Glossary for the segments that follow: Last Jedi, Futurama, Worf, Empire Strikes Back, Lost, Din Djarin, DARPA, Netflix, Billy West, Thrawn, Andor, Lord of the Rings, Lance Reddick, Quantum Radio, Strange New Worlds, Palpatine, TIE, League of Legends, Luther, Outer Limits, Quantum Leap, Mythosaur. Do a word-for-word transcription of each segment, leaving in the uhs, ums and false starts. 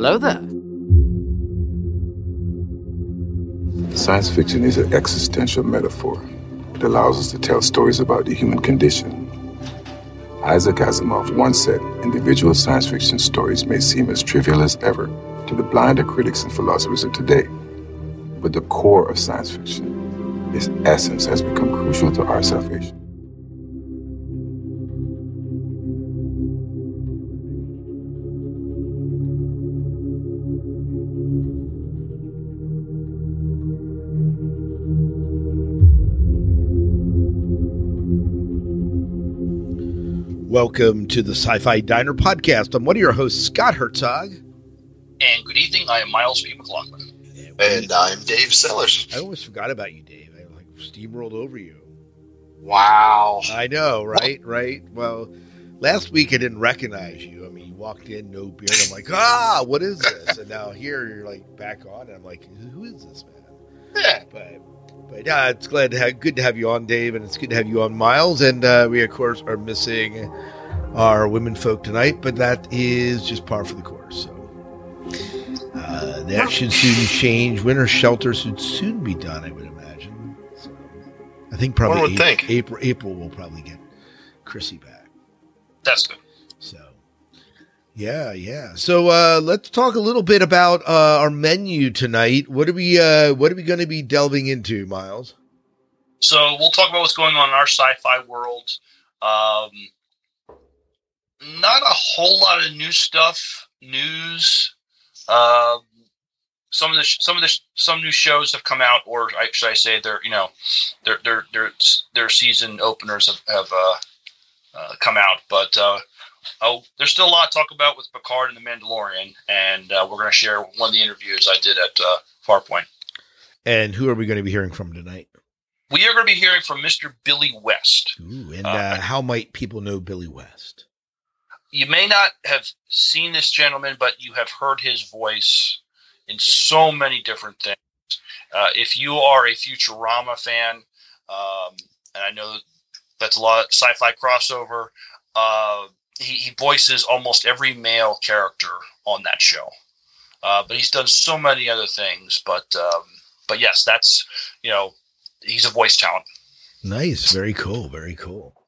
Hello there. Science fiction is an existential metaphor. It allows us to tell stories about the human condition. Isaac Asimov once said, individual science fiction stories may seem as trivial as ever to the blinder critics and philosophers of today. But the core of science fiction, its essence, has become crucial to our salvation. Welcome to the Sci-Fi Diner podcast. I'm one of your hosts, Scott Hertzog. And good evening. I am Miles P. McLaughlin. And I'm Dave Sellers. I almost forgot about you, Dave. I like steamrolled over you. Wow. I know, right? Right? Well, last week I didn't recognize you. I mean, you walked in, no beard. I'm like, ah, what is this? And now here you're like back on. And I'm like, who is this man? Yeah. But... But yeah, uh, it's glad to have, good to have you on, Dave, and it's good to have you on, Miles. And uh, we, of course, are missing our women folk tonight, but that is just par for the course. So uh, the action soon change. Winter shelter should soon be done, I would imagine. So I think probably April, think. April. April will probably get Chrissy back. That's good. So yeah, yeah. So uh, let's talk a little bit about uh, our menu tonight. What are we? Uh, what are we going to be delving into, Miles? So we'll talk about what's going on in our sci-fi world. Um, not a whole lot of new stuff. News. Uh, some of the some of the some new shows have come out, or should I say, they're you know, their their their their season openers have have uh, uh, come out, but. Uh, Oh, there's still a lot to talk about with Picard and the Mandalorian, and uh, we're going to share one of the interviews I did at uh, Farpoint. And who are we going to be hearing from tonight? We are going to be hearing from Mister Billy West. Ooh, and uh, uh, how might people know Billy West? You may not have seen this gentleman, but you have heard his voice in so many different things. Uh, if you are a Futurama fan, um, and I know that's a lot of sci-fi crossover, uh, He, he voices almost every male character on that show, uh, but he's done so many other things. But um, but yes, that's you know he's a voice talent. Nice, very cool, very cool,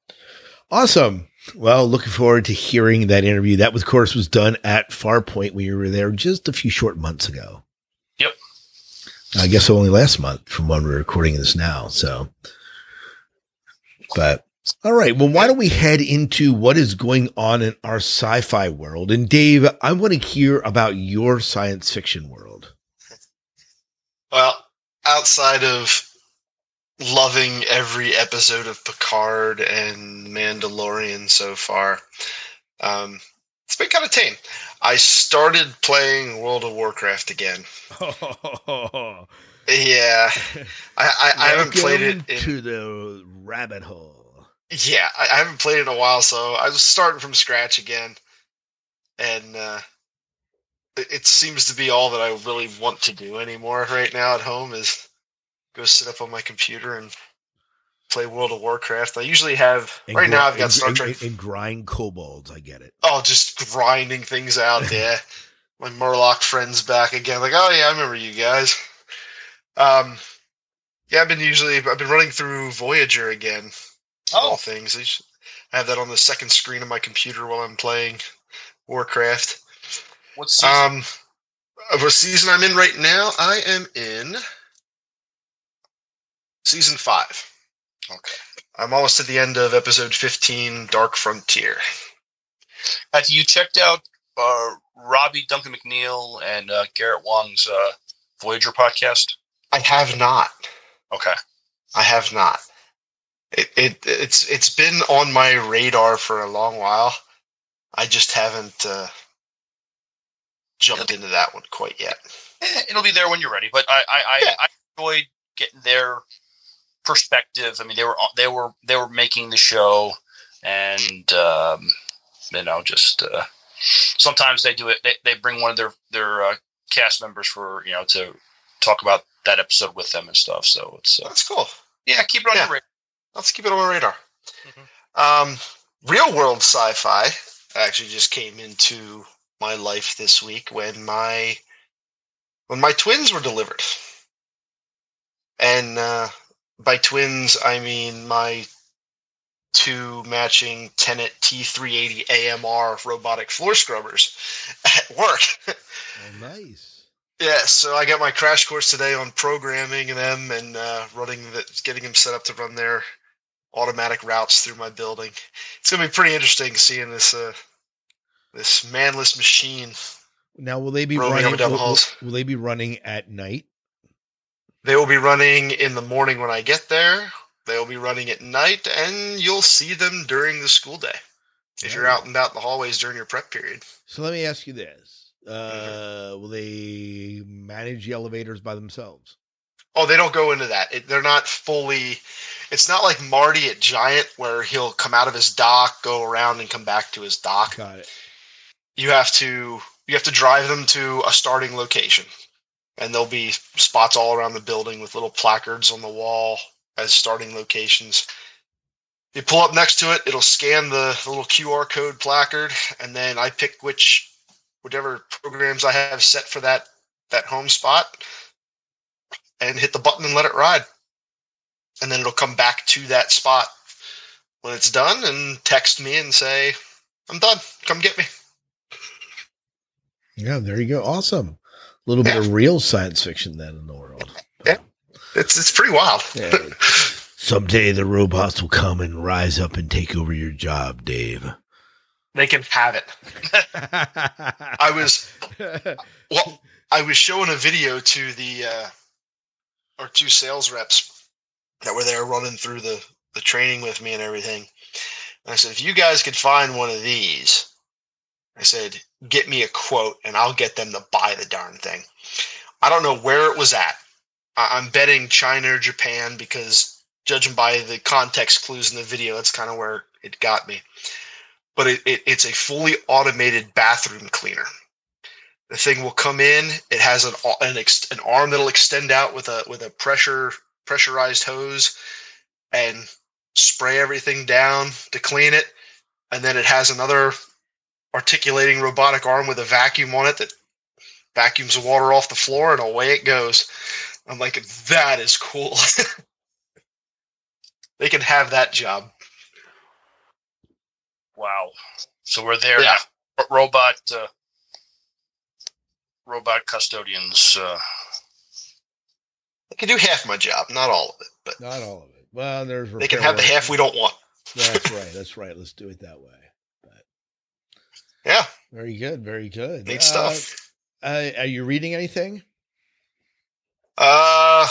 awesome. Well, looking forward to hearing that interview. That, of course, was done at Farpoint. We were there just a few short months ago. Yep, I guess only last month from when we're recording this now. So, but. All right. Well, why don't we head into what is going on in our sci-fi world? And Dave, I want to hear about your science fiction world. Well, outside of loving every episode of Picard and Mandalorian so far, um, it's been kind of tame. I started playing World of Warcraft again. Oh. Yeah. I, I, I haven't played it in- to the rabbit hole. Yeah, I haven't played it in a while, so I was starting from scratch again, and uh, it seems to be all that I really want to do anymore right now at home is go sit up on my computer and play World of Warcraft. I usually have, and right gr- now I've got and, Star Trek. And, and grind kobolds, I get it. Oh, just grinding things out, yeah. My Murloc friends back again, like, oh yeah, I remember you guys. Um, yeah, I've been usually, I've been running through Voyager again. Oh. All things. I have that on the second screen of my computer while I'm playing Warcraft. What season? Um, what season I'm in right now? I am in season five. Okay. I'm almost at the end of episode fifteen, Dark Frontier. Have you checked out uh, Robbie Duncan McNeil and uh, Garrett Wong's uh, Voyager podcast? I have not. Okay. I have not. It, it it's it's been on my radar for a long while. I just haven't uh, jumped into that one quite yet. It'll be there when you're ready. But I I, yeah. I, I enjoyed getting their perspective. I mean, they were they were they were making the show, and um, you know, just uh, sometimes they do it. They, they bring one of their their uh, cast members for you know to talk about that episode with them and stuff. So it's uh, that's cool. Yeah, keep it on yeah. your radar. Let's keep it on my radar. Mm-hmm. Um, real world sci-fi actually just came into my life this week when my when my twins were delivered. And uh, by twins, I mean my two matching Tenet T three eighty A M R robotic floor scrubbers at work. Oh, nice. Yeah, so I got my crash course today on programming them and uh, running the, getting them set up to run their automatic routes through my building. It's going to be pretty interesting seeing this uh, this manless machine. Now, will they be running? Will, will, will they be running at night? They will be running in the morning when I get there. They will be running at night, and you'll see them during the school day if you're out and about in the hallways during your prep period. So let me ask you this. Uh, will they manage the elevators by themselves? Oh, they don't go into that. It, they're not fully – it's not like Marty at Giant where he'll come out of his dock, go around, and come back to his dock. Got it. You have to, you have to drive them to a starting location, and there'll be spots all around the building with little placards on the wall as starting locations. You pull up next to it, it'll scan the, the little Q R code placard, and then I pick which whatever programs I have set for that that home spot and hit the button and let it ride. And then it'll come back to that spot when it's done and text me and say, I'm done. Come get me. Yeah, there you go. Awesome. A little yeah. bit of real science fiction then in the world. Yeah. It's it's pretty wild. Yeah. Someday the robots will come and rise up and take over your job, Dave. They can have it. I was well. I was showing a video to the uh, our two sales reps that were there running through the, the training with me and everything. And I said, if you guys could find one of these, I said, get me a quote and I'll get them to buy the darn thing. I don't know where it was at. I'm betting China or Japan because judging by the context clues in the video, that's kind of where it got me. But it, it, it's a fully automated bathroom cleaner. The thing will come in. It has an an, ex, an arm that'll extend out with a with a pressure pressurized hose and spray everything down to clean it. And then it has another articulating robotic arm with a vacuum on it that vacuums the water off the floor, and away it goes. I'm like, that is cool. They can have that job. Wow. So we're there yeah. now. Robot, uh, robot custodians. Uh... They can do half my job, not all of it. But not all of it. Well, there's they can have the half we don't want. That's right. That's right. Let's do it that way. But... Yeah. Very good. Very good. Neat uh, stuff. Uh, are you reading anything? Uh,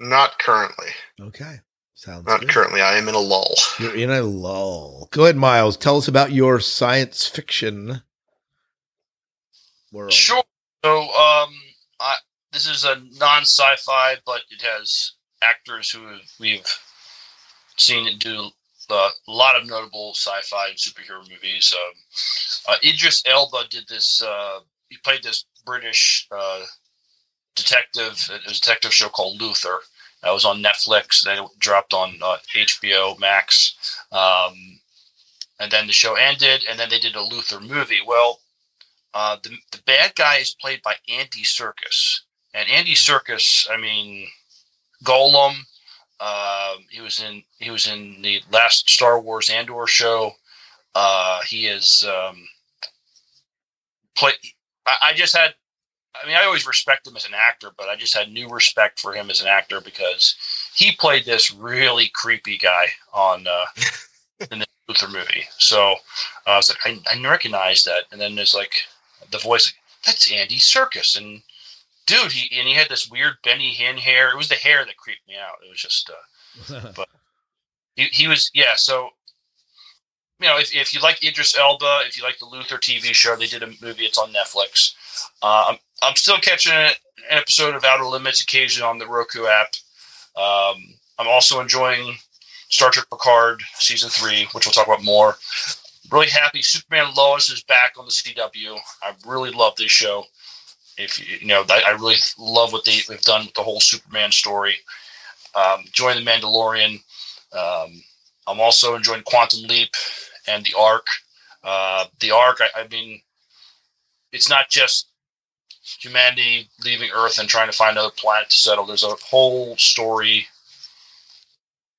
not currently. Okay. Sounds not good. Currently. I am in a lull. You're in a lull. Go ahead, Miles. Tell us about your science fiction world. Sure. So, um, I, this is a non-sci-fi, but it has actors who have, we've seen it do uh, a lot of notable sci-fi and superhero movies. Um, uh, Idris Elba did this, uh, he played this British, uh, detective. It was a detective show called Luther. That was on Netflix. Then it dropped on uh, H B O Max. Um, and then the show ended, and then they did a Luther movie. Well, uh, the, the bad guy is played by Andy Serkis. And Andy Serkis, I mean, Golem. Uh, he was in he was in the last Star Wars Andor show. Uh, he is um, play. I, I just had. I mean, I always respect him as an actor, but I just had new respect for him as an actor because he played this really creepy guy on uh, in the Luther movie. So uh, I was like, I, I recognize that. And then there's like the voice, that's Andy Serkis. And dude, he and he had this weird Benny Hinn hair. It was the hair that creeped me out. It was just, uh, but he, he was, yeah. So, you know, if, if you like Idris Elba, if you like the Luther T V show, they did a movie. It's on Netflix. Uh, I'm, I'm still catching an episode of Outer Limits occasionally on the Roku app. Um, I'm also enjoying Star Trek Picard Season three, which we'll talk about more. Really happy. Superman Lois is back on the C W. I really love this show. If you, you know, I, I really love what they, they've done with the whole Superman story. Um, enjoying the Mandalorian. Um, I'm also enjoying Quantum Leap and the Ark. Uh, the Ark, I, I mean, it's not just humanity leaving Earth and trying to find another planet to settle. There's a whole story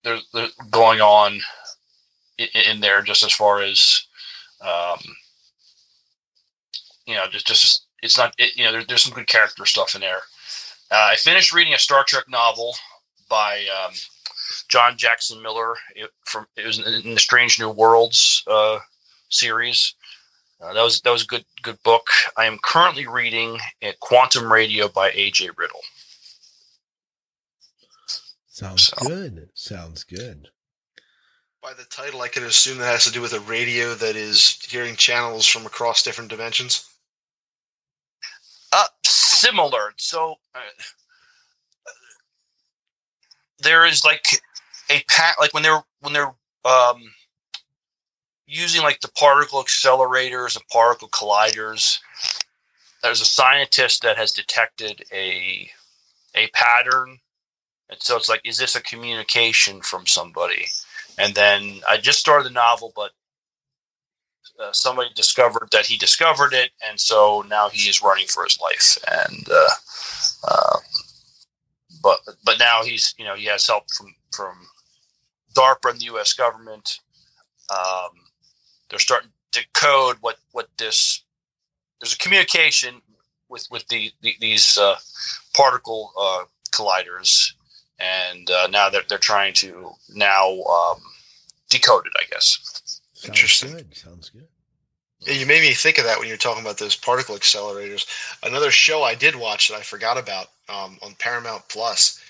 there's, there's going on in, in there, just as far as, um, you know, just, just it's not, it, you know, there, there's some good character stuff in there. Uh, I finished reading a Star Trek novel by um, John Jackson Miller it, from it was in the Strange New Worlds uh, series. Uh, that was that was a good good book. I am currently reading Quantum Radio by A J Riddle. Sounds so. good. Sounds good. By the title, I can assume that has to do with a radio that is hearing channels from across different dimensions. Uh, similar. So uh, there is like a pack, like when they're when they're um. using like the particle accelerators and particle colliders, there's a scientist that has detected a a pattern, and so it's like, is this a communication from somebody? And then I just started the novel, but uh, somebody discovered that he discovered it, and so now he is running for his life. And uh, uh, but but now he's you know he has help from from DARPA and the U S government. Um, They're starting to code what, what this – there's a communication with, with the, the these uh, particle uh, colliders, and uh, now they're, they're trying to now um, decode it, I guess. Sounds Interesting. Good. Sounds good. Yeah, you made me think of that when you were talking about those particle accelerators. Another show I did watch that I forgot about um, on Paramount Plus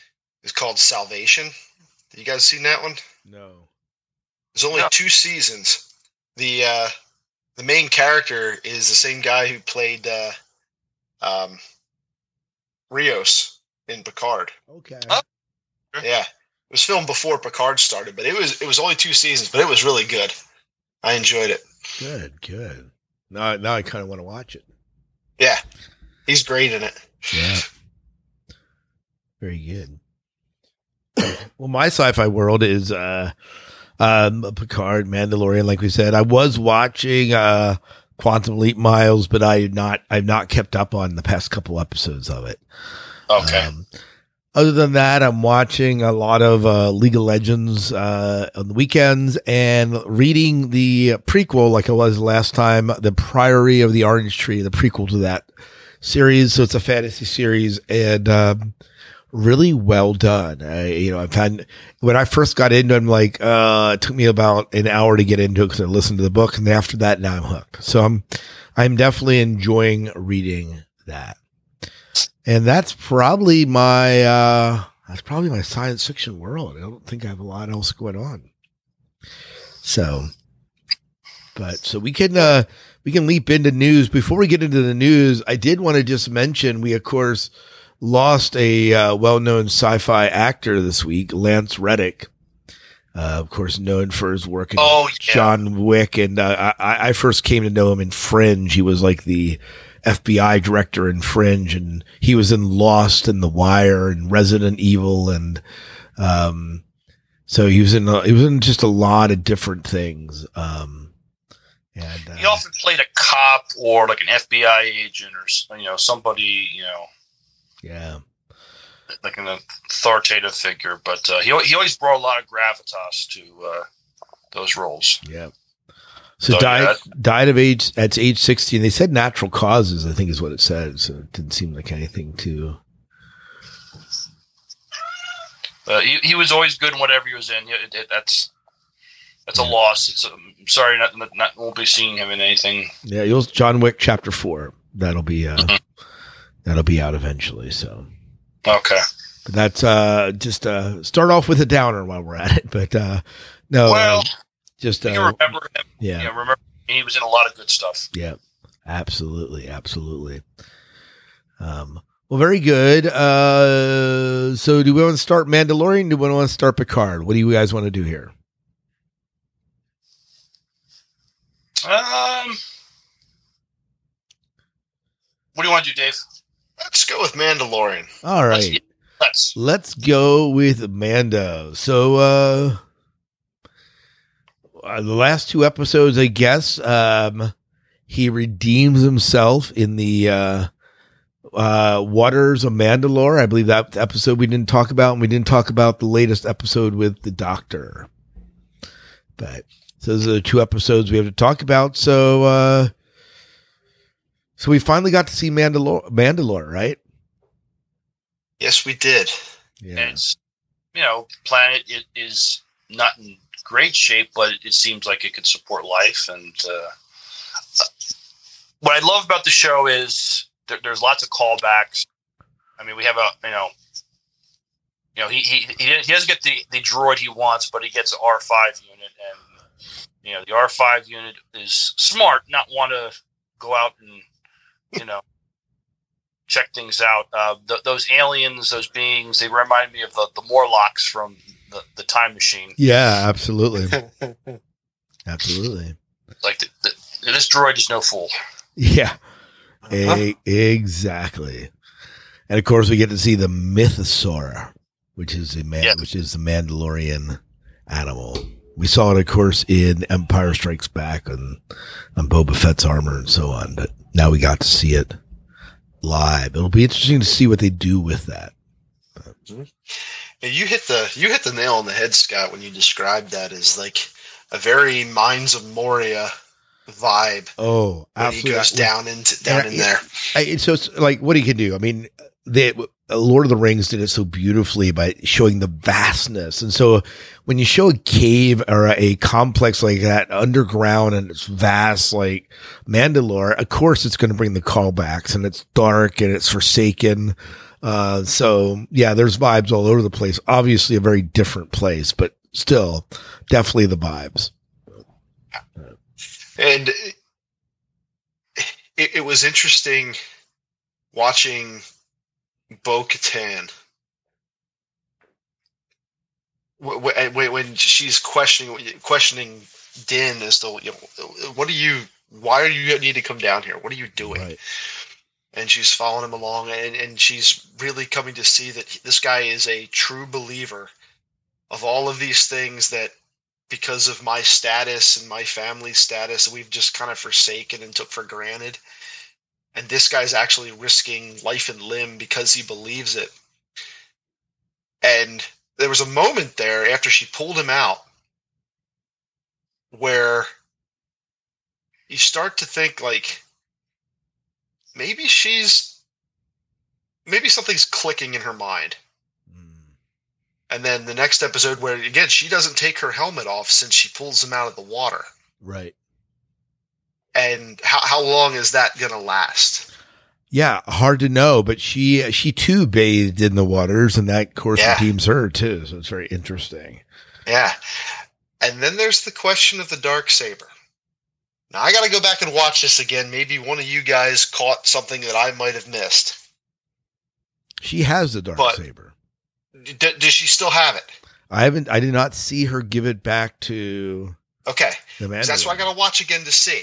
is called Salvation. Have you guys seen that one? No. There's only no. two seasons. The uh, the main character is the same guy who played uh, um, Rios in Picard. Okay. Oh. Yeah, it was filmed before Picard started, but it was it was only two seasons, but it was really good. I enjoyed it. Good, good. Now, now I kind of want to watch it. Yeah, he's great in it. Yeah, very good. Well, my sci-fi world is. Uh, Um, Picard, Mandalorian, like we said. I was watching uh, Quantum Leap, Miles, but I had not I've not kept up on the past couple episodes of it. Okay. Um, other than that, I'm watching a lot of uh, League of Legends uh, on the weekends and reading the prequel, like I was last time, The Priory of the Orange Tree, the prequel to that series. So it's a fantasy series, and um, really well done. I, you know, I've had, when I first got into it, I'm like, uh, it took me about an hour to get into it because I listened to the book. And after that, now I'm hooked. So I'm, I'm definitely enjoying reading that. And that's probably my, uh, that's probably my science fiction world. I don't think I have a lot else going on. So, but so we can, uh, we can leap into news. Before we get into the news, I did want to just mention, we, of course, lost a uh, well-known sci-fi actor this week, Lance Reddick, uh, of course, known for his work in oh, yeah. John Wick. And uh, I, I first came to know him in Fringe. He was like the F B I director in Fringe, and he was in Lost and The Wire and Resident Evil. And um, so he was in a, he was in just a lot of different things. Um, and uh, he often played a cop or like an F B I agent or, you know, somebody, you know, yeah, like an authoritative figure, but uh, he he always brought a lot of gravitas to uh, those roles. Yeah. So, so died yeah. died of age at age sixty, and they said natural causes, I think is what it said. So it didn't seem like anything too. Uh, he he was always good in whatever he was in. It, it, that's that's yeah. a loss. It's, I'm sorry, not not won't be seeing him in anything. Yeah, you'll John Wick Chapter Four. That'll be. Uh, mm-hmm. That'll be out eventually. So, okay. But that's uh, just uh, start off with a downer while we're at it. But uh, no, well, uh, just uh, remember him. Yeah, you know, remember he was in a lot of good stuff. Yeah, absolutely, absolutely. Um, well, very good. Uh, so, do we want to start Mandalorian? Do we want to start Picard? What do you guys want to do here? Um, what do you want to do, Dave? Let's go with Mandalorian. All right. Let's, let's. let's go with Mando. So uh, uh, the last two episodes, I guess, um, He redeems himself in the uh, uh, waters of Mandalore. I believe that episode we didn't talk about, and we didn't talk about the latest episode with the Doctor. But so those are the two episodes we have to talk about. So, uh, so we finally got to see Mandalore, Mandalore, right? Yes, we did. Yeah. And it's, you know, planet it is not in great shape, but it seems like it could support life. And uh, what I love about the show is there, there's lots of callbacks. I mean, we have a you know, you know, he he he doesn't get the, the droid he wants, but he gets an R five unit, and you know, the R five unit is smart, not want to go out and you know. check things out. Uh, th- those aliens, those beings, they remind me of the, the Morlocks from the, the Time Machine. Yeah, absolutely. absolutely. Like, the, the, this droid is no fool. Yeah, uh-huh. A- exactly. And of course, we get to see the Mythosaur, which is the man, yeah. which is the Mandalorian animal. We saw it, of course, in Empire Strikes Back and on Boba Fett's armor and so on. But now we got to see it live. It'll be interesting to see what they do with that. And you hit the you hit the nail on the head, Scott, when you described that as like a very Mines of Moria vibe. Oh, absolutely. He goes down into down and in I, there. I, so it's like, what he can do. I mean, they, Lord of the Rings did it so beautifully by showing the vastness. And so when you show a cave or a, a complex like that underground and it's vast like Mandalore, of course it's going to bring the callbacks, and it's dark and it's forsaken. Uh, so yeah, there's vibes all over the place. Obviously a very different place, but still definitely the vibes. And it, it was interesting watching Bo Katan, when she's questioning questioning Din as to, you know, what do you, why do you need to come down here? What are you doing? Right. And she's following him along, and, and she's really coming to see that this guy is a true believer of all of these things that, because of my status and my family status, we've just kind of forsaken and took for granted. And this guy's actually risking life and limb because he believes it. And there was a moment there after she pulled him out where you start to think, like, maybe she's, maybe something's clicking in her mind. Mm. And then the next episode where, again, she doesn't take her helmet off since she pulls him out of the water. Right. And how how long is that going to last? Yeah, hard to know. But she she too bathed in the waters, and that of course yeah. redeems her too. So it's very interesting. Yeah, and then there's the question of the Darksaber. Now I got to go back and watch this again. Maybe one of you guys caught something that I might have missed. She has the Darksaber. D- does she still have it? I haven't. I did not see her give it back to. Okay, the Mandalorian. That's why I got to watch again to see.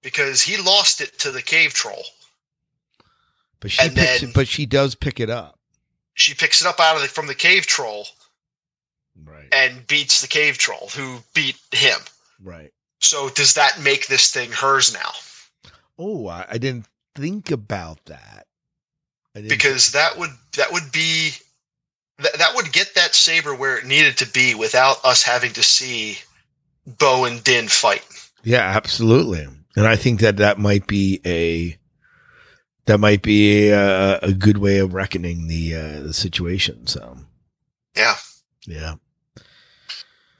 Because he lost it to the cave troll, but she picks it, but she does pick it up. She picks it up out of the, from the cave troll, right? And beats the cave troll, who beat him, right? So does that make this thing hers now? Oh, I, I didn't think about that. I didn't because that would that would be that that would get that saber where it needed to be without us having to see Bo and Din fight. Yeah, absolutely. And I think that that might be a that might be a, a good way of reckoning the uh, the situation. So, yeah, yeah.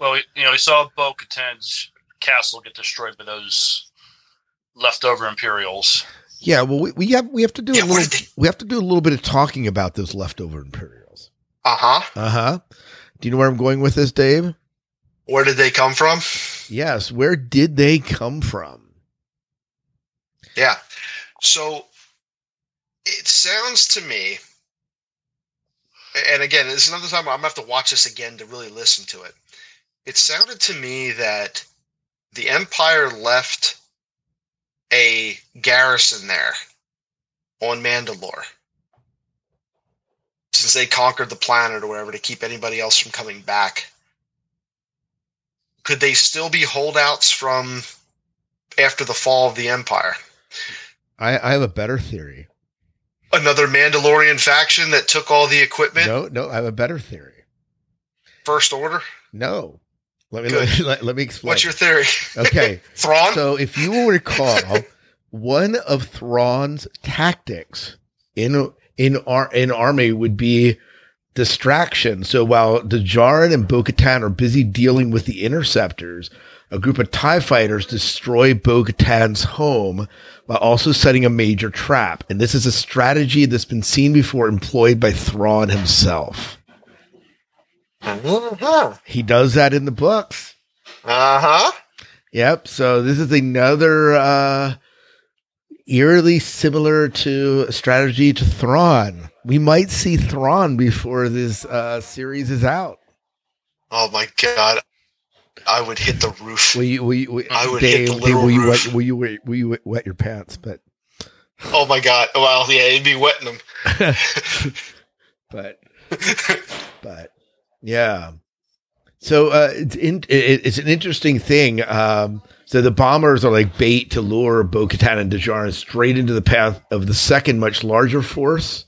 Well, you know, we saw Bo Katan's castle get destroyed by those leftover Imperials. Yeah, well, we, we have we have to do yeah, a little they- we have to do a little bit of talking about those leftover Imperials. Uh huh. Uh huh. Do you know where I'm going with this, Dave? Where did they come from? Yes, where did they come from? Yeah. So it sounds to me, and again, it's another time I'm going to have to watch this again to really listen to it. It sounded to me that the Empire left a garrison there on Mandalore since they conquered the planet or whatever to keep anybody else from coming back. Could they still be holdouts from after the fall of the Empire? I, I have a better theory. Another Mandalorian faction that took all the equipment? No, no, I have a better theory. First Order? No. Let me let, let, let me explain. What's your theory? Okay. Thrawn? So if you will recall, one of Thrawn's tactics in in our in army would be distraction. So while Din Djarin and Bo Katan are busy dealing with the interceptors, a group of TIE fighters destroy Bo Katan's home while also setting a major trap. And this is a strategy that's been seen before employed by Thrawn himself. Uh-huh. He does that in the books. Uh-huh. Yep. So this is another uh, eerily similar to strategy to Thrawn. We might see Thrawn before this uh, series is out. Oh, my God. I would hit the roof. Will you, will you, will, I would Dave, hit the little Dave, will you roof. Wet, will, you, will, you, will you wet your pants? But oh, my God. Well, yeah, it'd be wetting them. but, but. Yeah. So uh, it's in, it, it's an interesting thing. Um, so the bombers are like bait to lure Bo Katan and Din Djarin straight into the path of the second much larger force.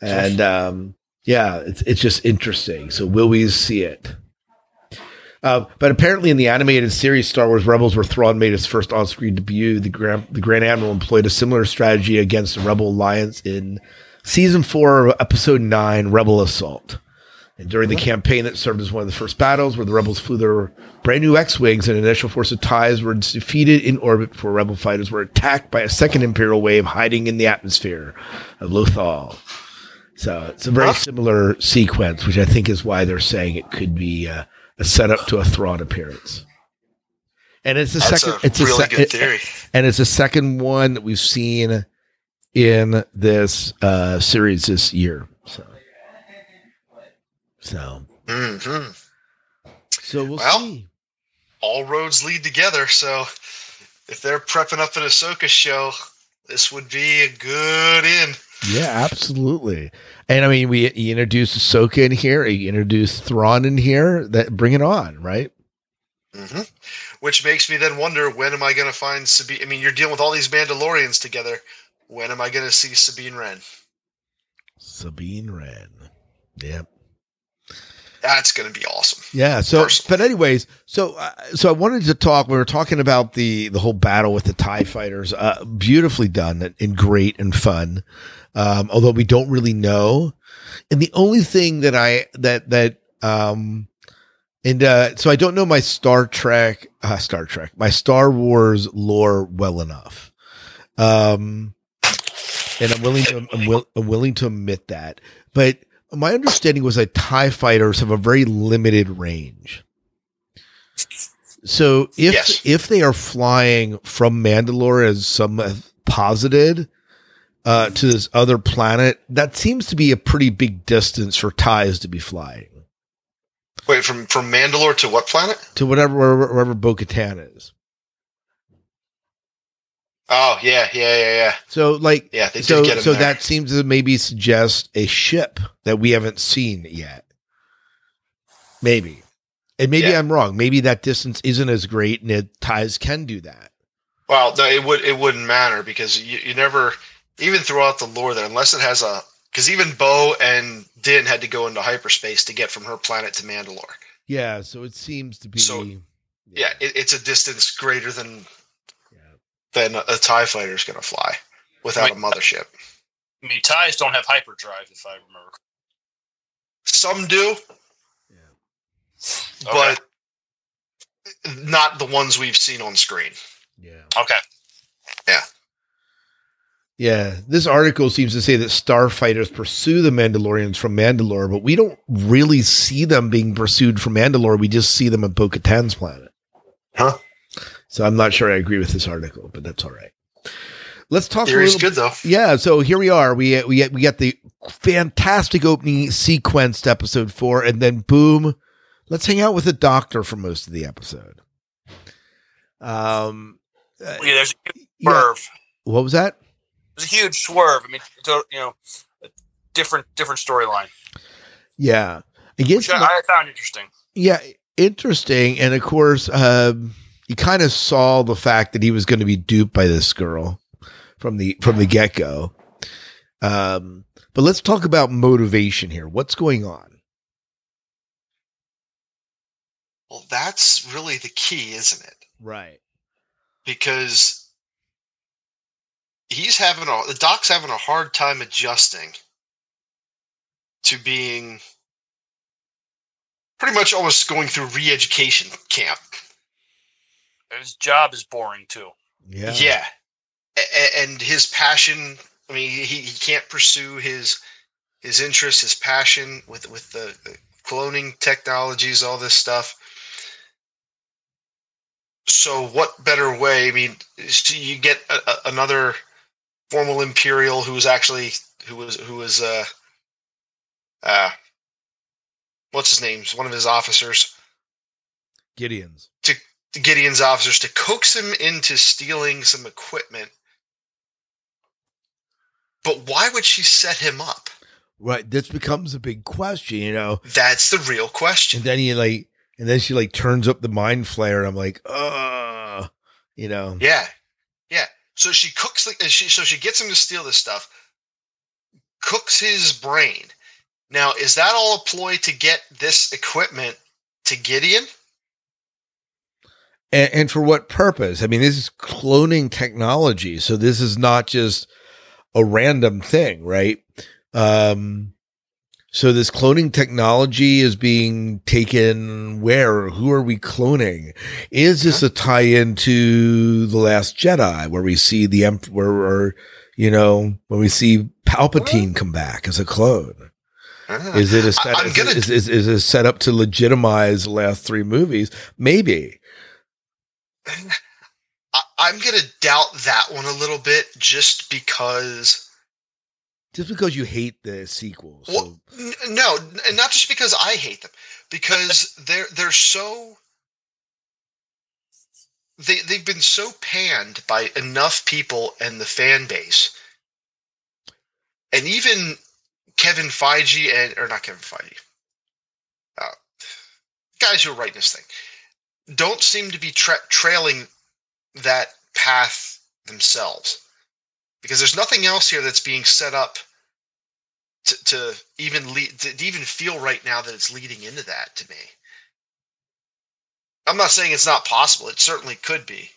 And um, yeah, it's it's just interesting. So will we see it? Uh, but apparently in the animated series Star Wars Rebels, where Thrawn made his first on-screen debut, the Grand, the Grand Admiral employed a similar strategy against the Rebel Alliance in Season four, Episode nine, Rebel Assault. And during the campaign that served as one of the first battles where the rebels flew their brand new X-Wings and an initial force of TIEs were defeated in orbit before rebel fighters were attacked by a second Imperial wave hiding in the atmosphere of Lothal. So it's a very similar sequence, which I think is why they're saying it could be uh, a setup to a Thrawn appearance. And it's a That's second, a it's really a se- good theory. And it's the second one that we've seen in this uh, series this year. So. So, mm-hmm. so we'll, well see. All roads lead together. So, if they're prepping up an Ahsoka show, this would be a good in. Yeah, absolutely. And I mean, we you introduced Ahsoka in here. You introduced Thrawn in here. That bring it on, right? Mm-hmm. Which makes me then wonder, when am I going to find Sabine? I mean, you're dealing with all these Mandalorians together. When am I going to see Sabine Wren? Sabine Wren. Yep. That's going to be awesome. Yeah. So, personally. But anyways, so, uh, so I wanted to talk, we were talking about the, the whole battle with the TIE fighters, uh, beautifully done and great and fun. Um, although we don't really know. And the only thing that I, that, that, um, and, uh, so I don't know my Star Trek, uh, Star Trek, my Star Wars lore well enough. Um, and I'm willing to, I'm, will, I'm willing to admit that, but my understanding was that TIE fighters have a very limited range. So if yes. if they are flying from Mandalore, as some have posited, uh, to this other planet, that seems to be a pretty big distance for TIEs to be flying. Wait, from, from Mandalore to what planet? To whatever wherever, wherever Bo Katan is. Oh, yeah, yeah, yeah, yeah. So, like, yeah, they so, get so that seems to maybe suggest a ship that we haven't seen yet. Maybe. And maybe yeah. I'm wrong. Maybe that distance isn't as great, and it, TIEs can do that. Well, no, it, would, it wouldn't matter, because you, you never, even throughout the lore there, unless it has a, because even Bo and Din had to go into hyperspace to get from her planet to Mandalore. Yeah, so it seems to be. So, yeah, yeah it, it's a distance greater than... then a TIE fighter is going to fly without I mean, a mothership. I mean, TIEs don't have hyperdrive, if I remember correctly. Some do, yeah. but okay. not the ones we've seen on screen. Yeah. Okay. Yeah. Yeah. This article seems to say that starfighters pursue the Mandalorians from Mandalore, but we don't really see them being pursued from Mandalore. We just see them at Bo Katan's planet. Huh? So I'm not sure I agree with this article, but that's all right. Let's talk. Theory's a little good though. Yeah. So here we are. We we we got the fantastic opening sequence to episode four, and then boom, let's hang out with the doctor for most of the episode. Um, yeah, there's a huge swerve. Yeah. What was that? There's a huge swerve. I mean, you know, a different different storyline. Yeah, which I, I found interesting. Yeah, interesting, and of course. Um, You kind of saw the fact that he was going to be duped by this girl. from the from the get-go. Um, but let's talk about motivation here. What's going on? Well, that's really the key, isn't it? Right. Because he's having a, the Doc's having a hard time adjusting to being pretty much almost going through re-education camp. His job is boring too. Yeah. Yeah. A- and his passion, I mean, he, he can't pursue his, his interests, his passion with, with the, the cloning technologies, all this stuff. So what better way? I mean, so you get a, a, another formal Imperial who was actually, who was, who was, uh, uh, what's his name? One of his officers. Gideon's. To, to Gideon's officers to coax him into stealing some equipment. But why would she set him up? Right. This becomes a big question, you know. That's the real question. And then he like, and then she like turns up the mind flare, and I'm like, uh, you know. Yeah. Yeah. So she cooks, like, she, so she gets him to steal this stuff, cooks his brain. Now, is that all a ploy to get this equipment to Gideon? And, and for what purpose? I mean, this is cloning technology, so this is not just a random thing, right? Um, so this cloning technology is being taken where? Who are we cloning? Is this a tie-in to The Last Jedi, where we see the Emperor, or, you know, when we see Palpatine come back as a clone? Is it a set, I'm is, gonna, is, is, is it set up to legitimize the last three movies? Maybe. I, I'm going to doubt that one a little bit, just because. Just because you hate the sequels. Well, so. n- no, n- not just because I hate them, because they're they're so. They they've been so panned by enough people and the fan base, and even. Kevin Feige and or not Kevin Feige, uh, guys who are writing this thing don't seem to be tra- trailing that path themselves, because there's nothing else here that's being set up to, to even lead, to even feel right now that it's leading into that. To me, I'm not saying it's not possible; it certainly could be.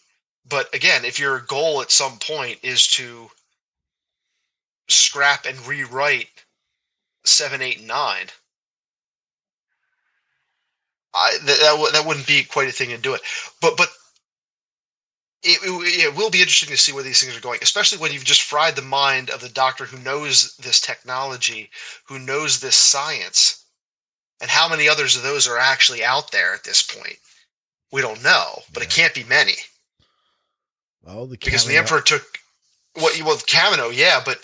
But again, if your goal at some point is to scrap and rewrite seven, eight, and nine. I that that, w- that wouldn't be quite a thing to do it, but but it, it it will be interesting to see where these things are going, especially when you've just fried the mind of the Doctor, who knows this technology, who knows this science, and how many others of those are actually out there at this point. We don't know, but yeah. It can't be many. Well, the Kamino. Because the Emperor took what? Well, the Kamino, yeah, but.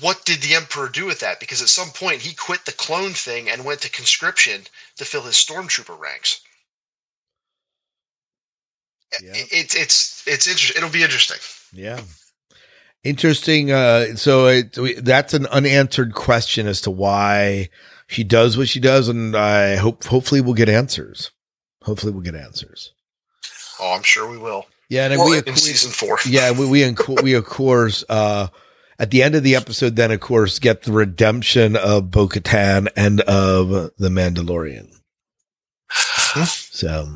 What did the Emperor do with that? Because at some point he quit the clone thing and went to conscription to fill his stormtrooper ranks. Yeah. It, it's, it's, it's interesting. It'll be interesting. Yeah. Interesting. Uh, so it, that's an unanswered question as to why she does what she does. And I hope, hopefully we'll get answers. Hopefully we'll get answers. Oh, I'm sure we will. Yeah. And well, we, in we, season four. Yeah. We, we, we of course, uh, at the end of the episode, then, of course, get the redemption of Bo Katan and of the Mandalorian. So,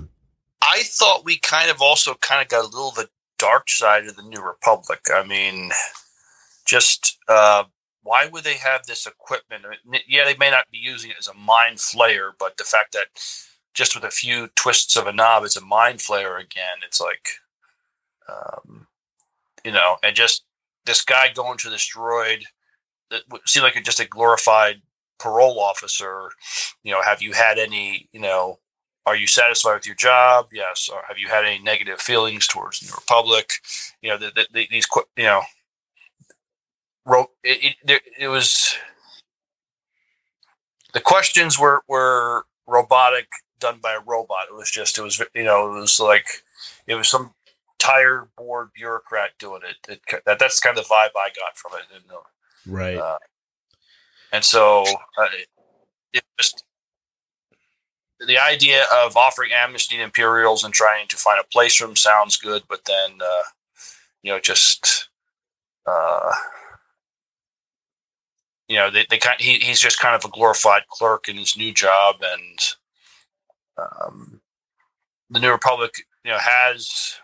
I thought we kind of also kind of got a little of the dark side of the New Republic. I mean, just uh, why would they have this equipment? I mean, yeah, they may not be using it as a mind flayer, but the fact that just with a few twists of a knob, it's a mind flayer again. It's like, um, you know, and just. This guy going to this droid that seemed like just a glorified parole officer. You know, have you had any, you know, are you satisfied with your job? Yes. Or have you had any negative feelings towards the Republic? You know, the, the, the, these, you know, wrote, it, it, it was, the questions were, were robotic, done by a robot. It was just, it was, you know, it was like, it was some, tired, bored bureaucrat doing it. it. That that's kind of the vibe I got from it, right? Uh, and so, uh, it, it just the idea of offering amnesty to Imperials and trying to find a place for them sounds good, but then uh, you know, just uh, you know, they, they kind he, he's just kind of a glorified clerk in his new job, and um, the New Republic, you know, has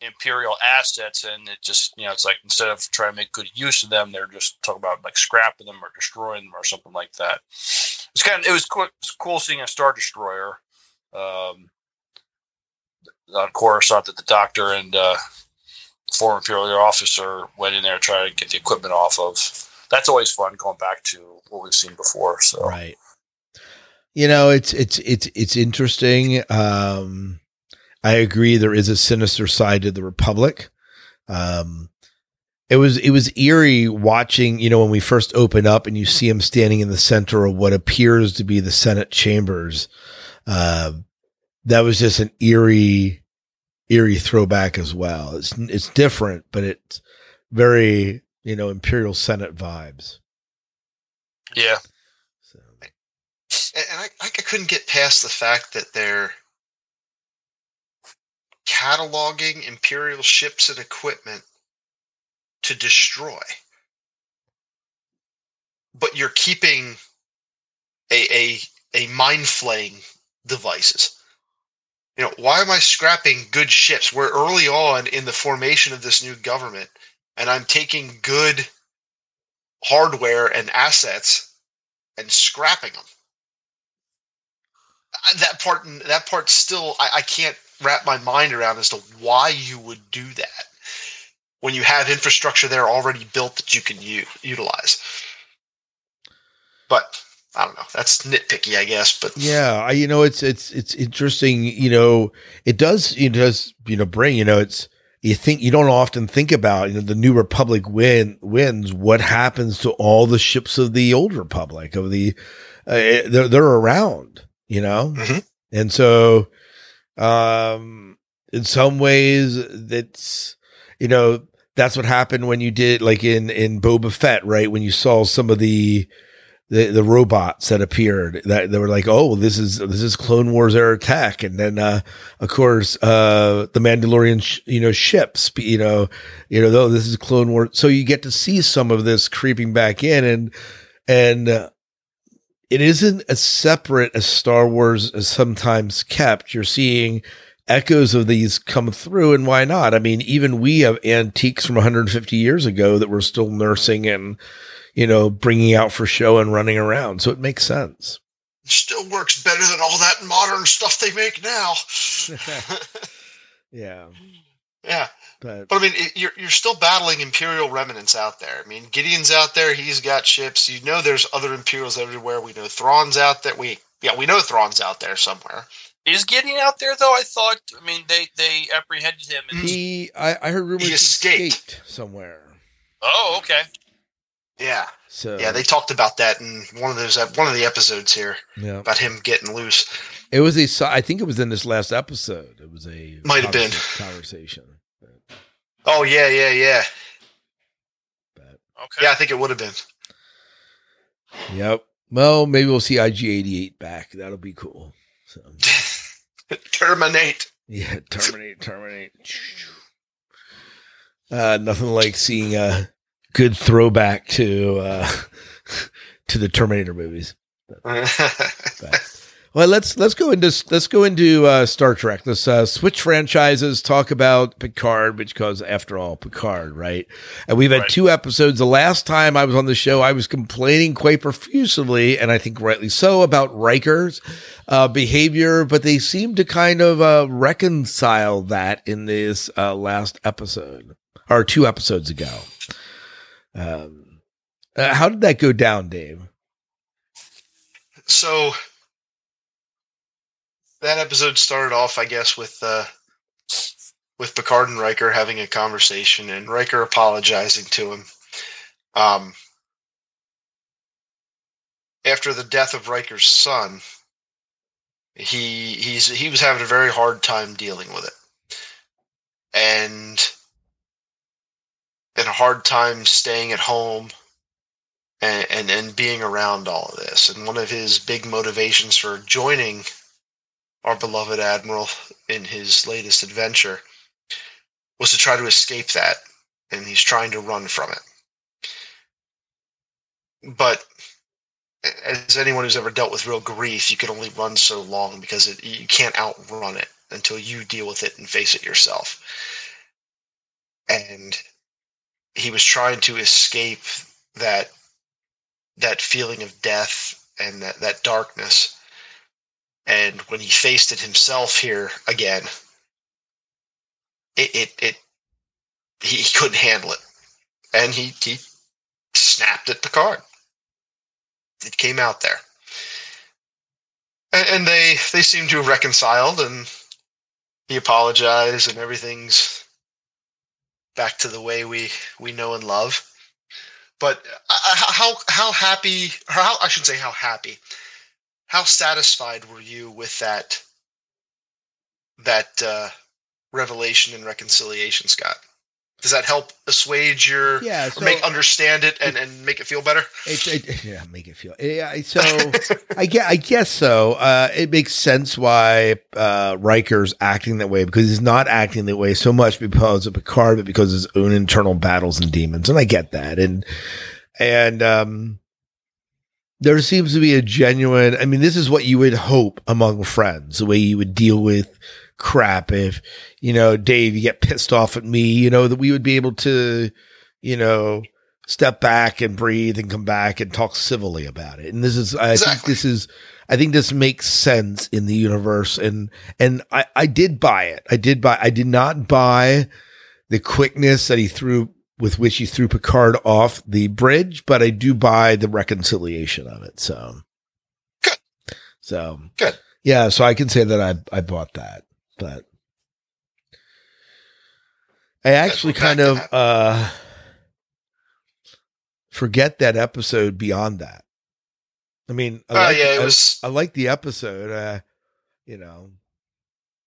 Imperial assets, and it just, you know, it's like, instead of trying to make good use of them, they're just talking about like scrapping them or destroying them or something like that. It's kind of, it was cool, it was cool seeing a Star Destroyer um, on Coruscant, that the Doctor and uh, the former Imperial officer went in there to try to get the equipment off of. That's always fun, going back to what we've seen before. So, right. You know, it's, it's, it's, it's interesting. Um, I agree. There is a sinister side to the Republic. Um, it was, it was eerie watching, you know, when we first open up and you see him standing in the center of what appears to be the Senate chambers. Uh, that was just an eerie, eerie throwback as well. It's, it's different, but it's very, you know, Imperial Senate vibes. Yeah. So. And I, I couldn't get past the fact that they're cataloging Imperial ships and equipment to destroy, but you're keeping a a, a mind flaying devices. You know, why am I scrapping good ships? We're early on in the formation of this new government, and I'm taking good hardware and assets and scrapping them. That part, that part, still, I, I can't wrap my mind around as to why you would do that when you have infrastructure there already built that you can u- utilize. But I don't know. That's nitpicky, I guess. But yeah, I, you know, it's it's it's interesting. You know, it does it does you know bring you know it's you think you don't often think about you know the New Republic win wins what happens to all the ships of the Old Republic of the uh, they're, they're around. You know, mm-hmm. And so, um, in some ways, that's you know that's what happened when you did like in, in Boba Fett, right? When you saw some of the, the the robots that appeared, that they were like, oh, this is this is Clone Wars era tech, and then uh, of course uh, the Mandalorian, sh- you know, ships, you know, you know, though this is Clone Wars, so you get to see some of this creeping back in, and and. Uh, It isn't as separate as Star Wars is sometimes kept. You're seeing echoes of these come through, and why not? I mean, even we have antiques from one hundred fifty years ago that we're still nursing and, you know, bringing out for show and running around. So it makes sense. It still works better than all that modern stuff they make now. Yeah. Yeah. But, but I mean, it, you're you're still battling Imperial remnants out there. I mean, Gideon's out there; he's got ships. You know, there's other Imperials everywhere. We know Thrawn's out there. We yeah, we know Thrawn's out there somewhere. Is Gideon out there though? I thought. I mean, they, they apprehended him. And he, I, I heard rumors he escaped. He escaped somewhere. Oh, okay. Yeah. So yeah, they talked about that in one of those one of the episodes here yeah. about him getting loose. It was a. I think it was in this last episode. It was a might have been conversation. Oh yeah, yeah, yeah. But, okay. Yeah, I think it would have been. Yep. Well, maybe we'll see I G eighty-eight back. That'll be cool. So. Terminate. Yeah, terminate, terminate. Uh, nothing like seeing a good throwback to uh, to the Terminator movies. But, but. Well, let's let's go into let's go into uh, Star Trek. Let's uh, switch franchises. Talk about Picard, which because after all, Picard, right? And we've had right. two episodes. The last time I was on the show, I was complaining quite profusely, and I think rightly so, about Riker's uh, behavior. But they seem to kind of uh, reconcile that in this uh, last episode, or two episodes ago. Um, uh, how did that go down, Dave? So. That episode started off, I guess, with uh, with Picard and Riker having a conversation, and Riker apologizing to him. Um, after the death of Riker's son, he he's he was having a very hard time dealing with it, and and a hard time staying at home and and, and being around all of this. And one of his big motivations for joining our beloved Admiral in his latest adventure was to try to escape that and he's trying to run from it. But as anyone who's ever dealt with real grief, you can only run so long because it, you can't outrun it until you deal with it and face it yourself. And he was trying to escape that that feeling of death and that, that darkness. And when he faced it himself here again, it it, it he couldn't handle it. And he, he snapped at Picard. It came out there. And, and they they seem to have reconciled, and he apologized, and everything's back to the way we, we know and love. But how how happy, or how, I shouldn't say how happy, how satisfied were you with that that uh, revelation and reconciliation, Scott? Does that help assuage your, yeah, so or make understand it and, it, and make it feel better? It, it, yeah, make it feel. Yeah, so I guess, I guess so. Uh, it makes sense why uh, Riker's acting that way, because he's not acting that way so much because of Picard, but because of his own internal battles and demons. And I get that. And, and um, there seems to be a genuine, I mean, this is what you would hope among friends, the way you would deal with crap. If, you know, Dave, you get pissed off at me, you know, that we would be able to, you know, step back and breathe and come back and talk civilly about it. And this is, I exactly. think this is, I think this makes sense in the universe. And, and I, I did buy it. I did buy, I did not buy the quickness that he threw with which he threw Picard off the bridge, but I do buy the reconciliation of it. So good. So good. Yeah. So I can say that I, I bought that. But I actually kind of uh, forget that episode beyond that. I mean, I, uh, like, yeah, it I, was, I like the episode, uh, you know.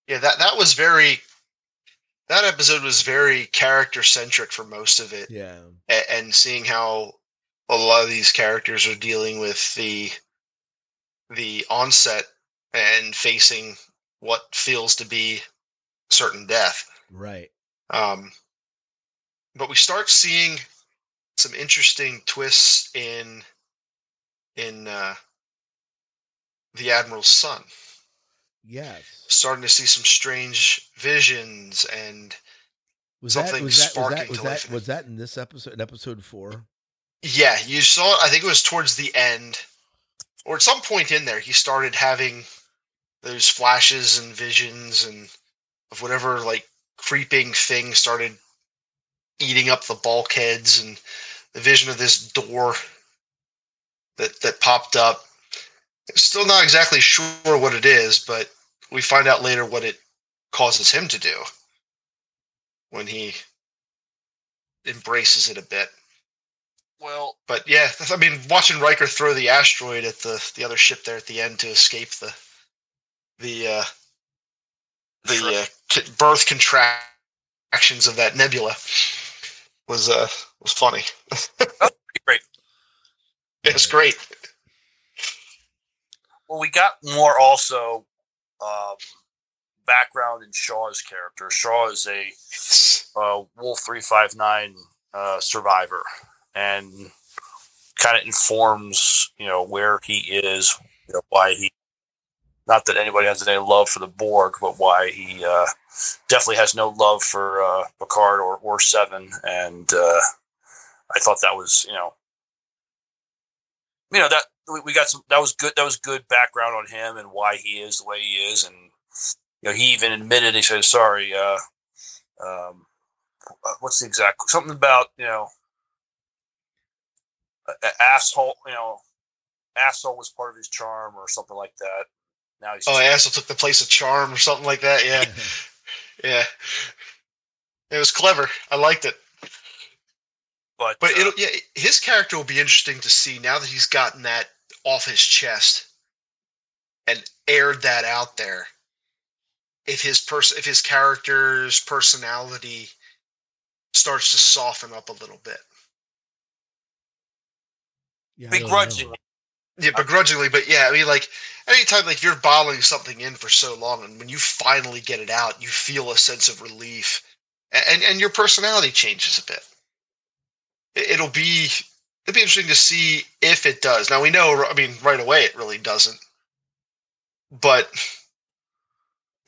Yeah, that, that was very, that episode was very character centric for most of it. Yeah. And, and seeing how a lot of these characters are dealing with the, the onset and facing what feels to be certain death. Right. Um, but we start seeing some interesting twists in, in, uh, the Admiral's son. Yes. Starting to see some strange visions and was something that, was sparking that, was that, was to that, life. Was that in this episode, in episode four? Yeah. You saw it. I think it was towards the end or at some point in there, he started having those flashes and visions and of whatever, like, creeping thing started eating up the bulkheads, and the vision of this door that, that popped up. Still not exactly sure what it is, but we find out later what it causes him to do when he embraces it a bit. Well, but yeah, I mean, watching Riker throw the asteroid at the, the other ship there at the end to escape the, the uh, the uh, birth contractions of that nebula was uh, was funny. That's great. It's great. Well, we got more also um, background in Shaw's character. Shaw is a uh, Wolf three five nine uh, survivor, and kind of informs, you know, where he is, you know, why he. Not that anybody has any love for the Borg, but why he uh, definitely has no love for uh, Picard or, or Seven. And uh, I thought that was, you know, you know that we, we got some that was good. That was good background on him and why he is the way he is. And you know, he even admitted, he said, "Sorry, uh, um, what's the exact something about you know, asshole? You know, asshole was part of his charm or something like that." Now he's oh, Ansel took the place of charm or something like that. Yeah. Yeah. It was clever. I liked it. But but uh, it'll, yeah, his character will be interesting to see now that he's gotten that off his chest and aired that out there. If his person, if his character's personality starts to soften up a little bit. Yeah, begrudgingly. Yeah, begrudgingly, but yeah, I mean, like, anytime, like, you're bottling something in for so long, and when you finally get it out, you feel a sense of relief, and and your personality changes a bit. it'll be it'll be interesting to see if it does. Now we know, I mean, right away it really doesn't. But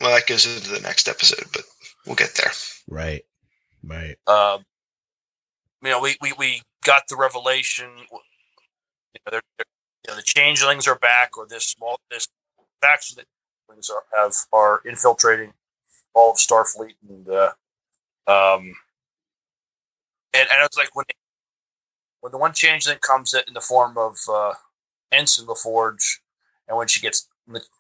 well, that goes into the next episode, but we'll get there. Right, right. Um, you know, we, we, we got the revelation. You know, they're, they're, you know, the changelings are back, or this small this faction that changelings are have are infiltrating all of Starfleet, and uh, um, and and it's like when they, when the one changeling comes in the form of uh, Ensign LaForge, and when she gets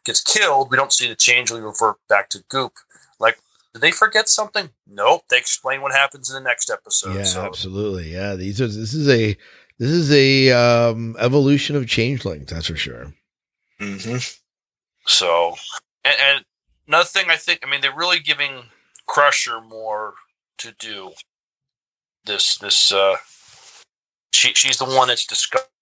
gets killed, we don't see the changeling revert back to goop. Like, did they forget something? Nope. They explain what happens in the next episode. Yeah, so. Absolutely. Yeah, these are this is a this is a um, evolution of changelings. That's for sure. Mm-hmm. So, and, and another thing, I think, I mean, they're really giving Crusher more to do. This this uh, she she's the one that's discovering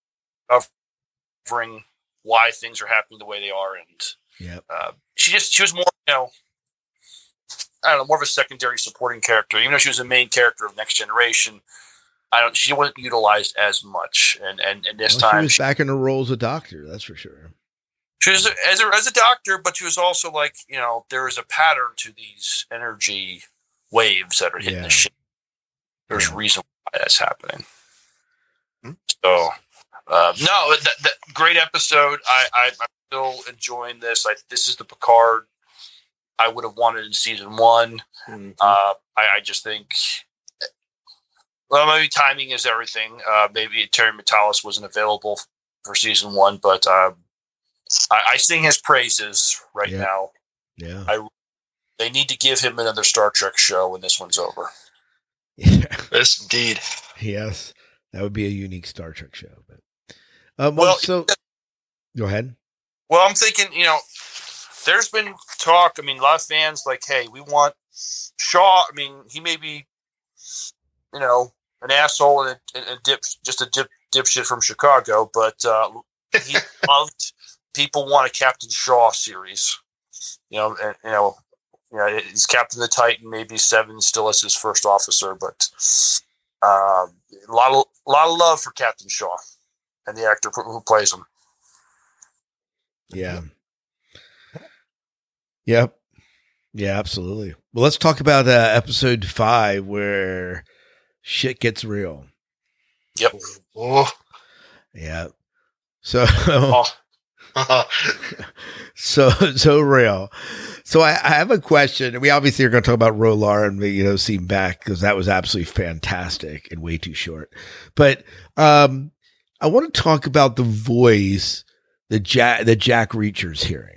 why things are happening the way they are, and yep. uh, she just she was more, you know, I don't know, more of a secondary supporting character. Even though she was a main character of Next Generation, I don't. She wasn't utilized as much, and and, and this well, time she was she, back in her role as a doctor. That's for sure. She was a, as a as a doctor, but she was also like, you know, there is a pattern to these energy waves that are hitting yeah. the ship. There's yeah. a reason why that's happening. Hmm? So uh, no, that, that great episode. I, I I'm still enjoying this. I this is the Picard I would have wanted in season one. Mm-hmm. Uh, I, I just think, well, maybe timing is everything. Uh, maybe Terry Metalis wasn't available for season one, but um, I, I sing his praises right yeah. now. Yeah, I, they need to give him another Star Trek show when this one's over. Yeah. Yes, indeed. Yes, that would be a unique Star Trek show. But um, well, so go ahead. Well, I'm thinking, you know. There's been talk, I mean, a lot of fans like, hey, we want Shaw. I mean, he may be, you know, an asshole and a, a dip, just a dip, dipshit from Chicago, but uh, he loved, people want a Captain Shaw series. You know, and, you know, you know, he's Captain of the Titan, maybe Seven still as his first officer, but uh, a lot of, a lot of love for Captain Shaw and the actor who plays him. Yeah. Yep. Yeah, absolutely. Well, let's talk about uh, episode five where shit gets real. Yep. Oh. Yeah. So, oh. so, so real. So I, I have a question. We obviously are going to talk about Rolar and, you know, seeing back because that was absolutely fantastic and way too short. But um, I want to talk about the voice that Jack, that Jack Reacher's hearing.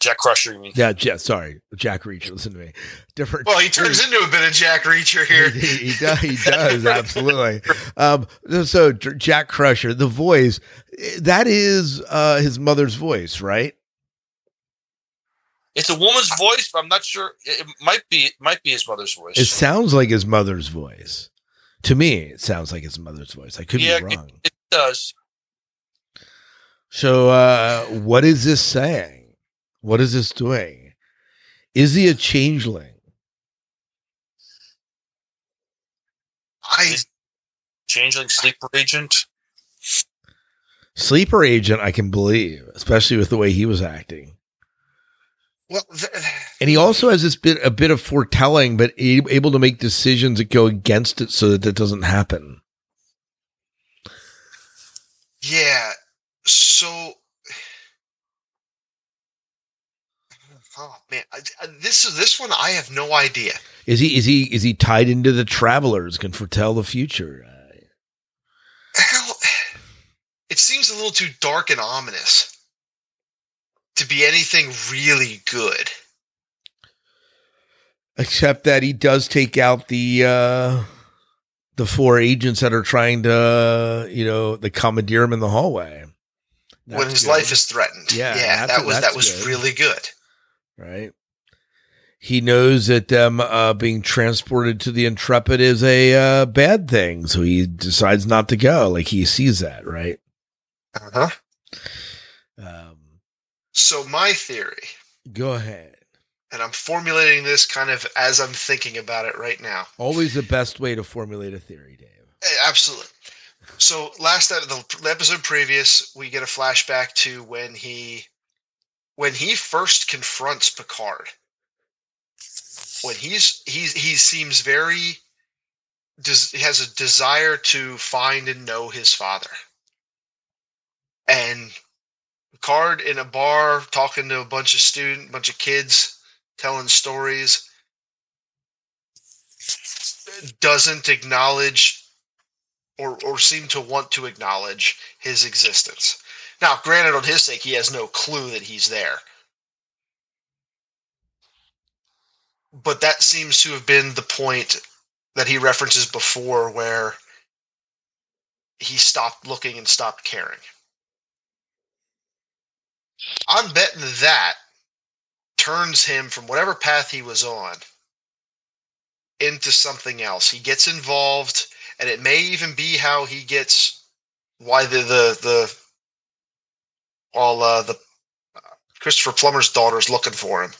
Jack Crusher, you mean? Yeah, Jack, sorry. Jack Reacher, listen to me. Different. Well, he turns into a bit of Jack Reacher here. He, he does, he does absolutely. Um, so, Jack Crusher, the voice, that is uh, his mother's voice, right? It's a woman's voice, but I'm not sure. It might be, it might be his mother's voice. It sounds like his mother's voice. To me, it sounds like his mother's voice. I could yeah, be wrong. It, it does. So, uh, what is this saying? What is this doing? Is he a changeling? I changeling sleeper agent. Sleeper agent, I can believe, especially with the way he was acting. Well, th- and he also has this bit a bit of foretelling, but able to make decisions that go against it, so that that doesn't happen. Yeah. So. Oh man, this is this one. I have no idea. Is he is he is he tied into the travelers? Can foretell the future? Hell, it seems a little too dark and ominous to be anything really good. Except that he does take out the uh, the four agents that are trying to, you know, the commandeer him in the hallway. That's when his good. Life is threatened. Yeah, yeah, that was that was good. Really good. Right. He knows that them uh, being transported to the Intrepid is a uh, bad thing. So he decides not to go. Like he sees that. Right. Uh-huh. Um, so my theory. Go ahead. And I'm formulating this kind of as I'm thinking about it right now. Always the best way to formulate a theory, Dave. Absolutely. So last the episode previous, we get a flashback to when he when he first confronts Picard. When he's he's he seems very he has a desire to find and know his father. And Picard in a bar talking to a bunch of student, bunch of kids, telling stories, doesn't acknowledge or or seem to want to acknowledge his existence. Now, granted, on his sake, he has no clue that he's there. But that seems to have been the point that he references before where he stopped looking and stopped caring. I'm betting that turns him from whatever path he was on into something else. He gets involved, and it may even be how he gets why the the the all uh, the uh, Christopher Plummer's daughter's looking for him.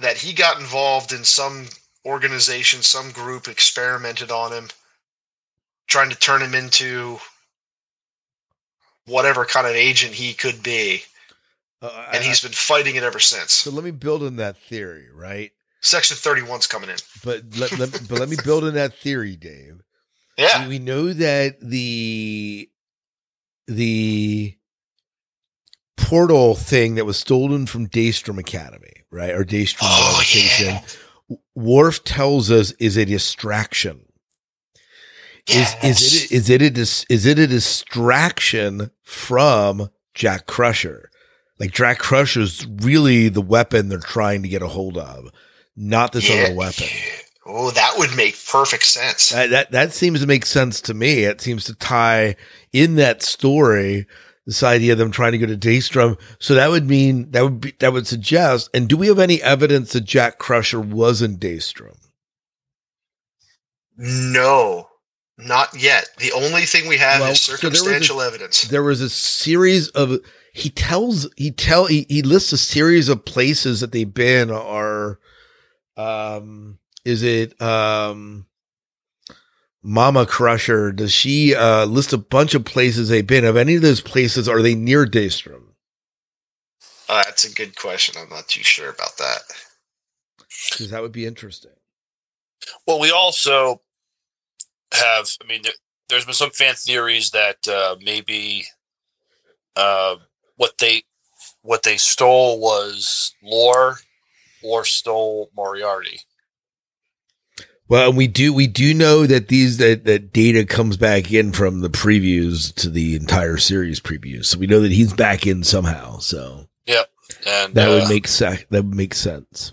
That he got involved in some organization, some group experimented on him, trying to turn him into whatever kind of agent he could be. Uh, and I, he's been fighting it ever since. So let me build in that theory, right? Section thirty-one's coming in. But let, let, but let me build in that theory, Dave. Yeah. We know that the, the portal thing that was stolen from Daystrom Academy, right? Or Daystrom oh, Station. Yeah. Worf tells us is a distraction. Yes. Is, is, it, is, it a dis, is it a distraction from Jack Crusher? Like, Jack Crusher's really the weapon they're trying to get a hold of, not this yeah. other weapon. Oh, that would make perfect sense. That, that that seems to make sense to me. It seems to tie in that story, this idea of them trying to go to Daystrom. So that would mean, that would be, that would suggest, and do we have any evidence that Jack Crusher was in Daystrom? No. Not yet. The only thing we have well, is circumstantial so there a, evidence. There was a series of he tells he tell he, he lists a series of places that they've been. Are um is it um Mama Crusher? Does she uh, list a bunch of places they've been? Of any of those places, are they near Daystrom? Uh, that's a good question. I'm not too sure about that. Because that would be interesting. Well, we also. Have I mean? There, there's been some fan theories that uh, maybe uh, what they what they stole was Lore, or stole Moriarty. Well, we do we do know that these that, that Data comes back in from the previews to the entire series previews, so we know that he's back in somehow. So yep, and that uh, would make sec- that would make sense.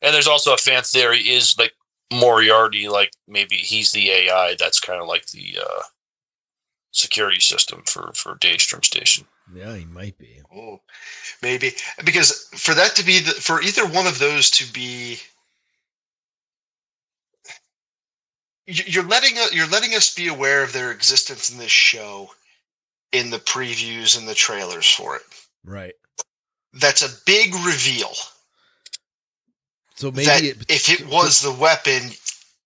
And there's also a fan theory is like. Moriarty, like maybe he's the A I that's kind of like the uh, security system for, for Daystrom Station. Yeah, he might be. Oh, maybe because for that to be the, for either one of those to be, you're letting you're letting us be aware of their existence in this show, in the previews and the trailers for it. Right. That's a big reveal. So maybe that it, if it was the weapon,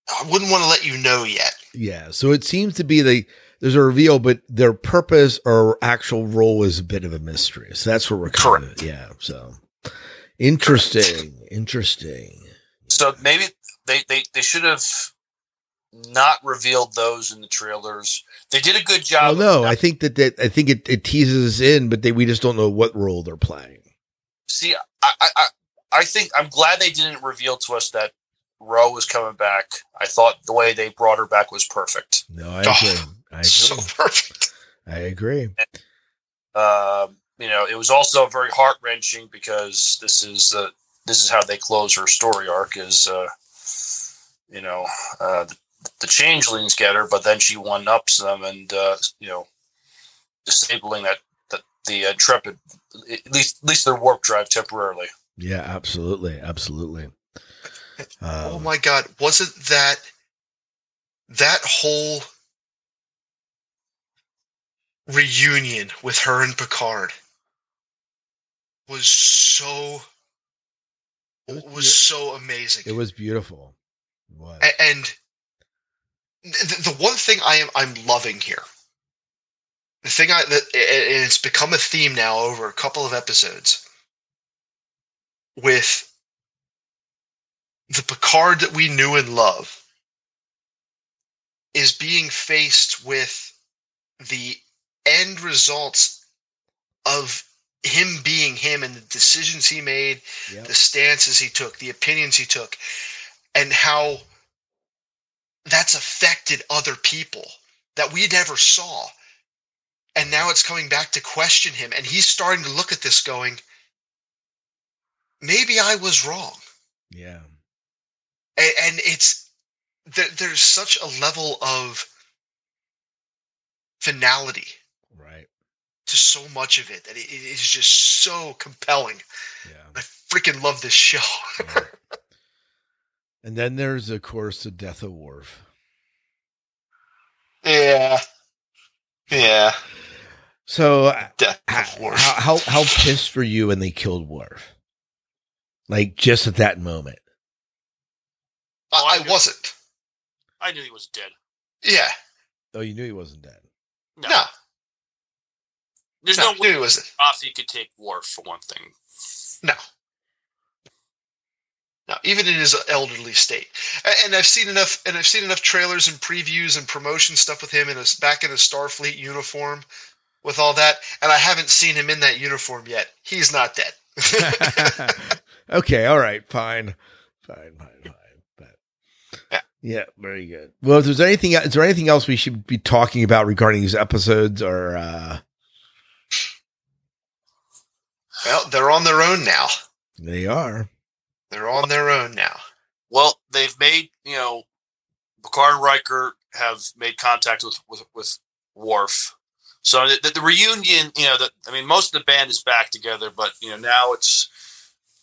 I wouldn't want to let you know yet. Yeah. So it seems to be the, there's a reveal, but their purpose or actual role is a bit of a mystery. So that's where we're coming. Yeah. So interesting. Correct. Interesting. So maybe they, they, they should have not revealed those in the trailers. They did a good job. Well, no, I think that, that I think it, it teases us in, but they, we just don't know what role they're playing. See, I, I, I I think I'm glad they didn't reveal to us that Ro was coming back. I thought the way they brought her back was perfect. No, I agree. Oh, I agree. So perfect. I agree. And, uh, you know, it was also very heart wrenching because this is the uh, this is how they close her story arc. Is uh, you know uh, the, the changelings get her, but then she one ups them, and uh, you know, disabling that, that the intrepid at least at least their warp drive temporarily. Yeah, absolutely, absolutely. Um, oh my God, wasn't that that whole reunion with her and Picard was so it was, was so amazing. It was beautiful. It was. And the, the one thing I am I'm loving here, the thing I that and it's become a theme now over a couple of episodes with the Picard that we knew and love is being faced with the end results of him being him and the decisions he made, yep. the stances he took, the opinions he took, and how that's affected other people that we never saw. And now it's coming back to question him. And he's starting to look at this going, maybe I was wrong. Yeah. And, and it's, there, there's such a level of finality. Right. To so much of it that it, it is just so compelling. Yeah. I freaking love this show. Yeah. And then there's, of course, the death of Worf. Yeah. Yeah. So death of Worf. How, how, how pissed were you when they killed Worf? Like, just at that moment. Oh, I, I wasn't. I knew he was dead. Yeah. Oh, you knew he wasn't dead? No. no. There's no, no way off you could take Worf for one thing. No. No, even in his elderly state. And I've seen enough and I've seen enough trailers and previews and promotion stuff with him in a, back in a Starfleet uniform with all that, and I haven't seen him in that uniform yet. He's not dead. Okay, all right, fine. Fine, fine, fine. But yeah, very good. Well, if there's anything is there anything else we should be talking about regarding these episodes or uh Well, they're on their own now. They are. They're on their own now. Well, they've made, you know, Picard and Riker have made contact with, with, with Worf. So the, the reunion, you know, the, I mean, most of the band is back together, but, you know, now it's,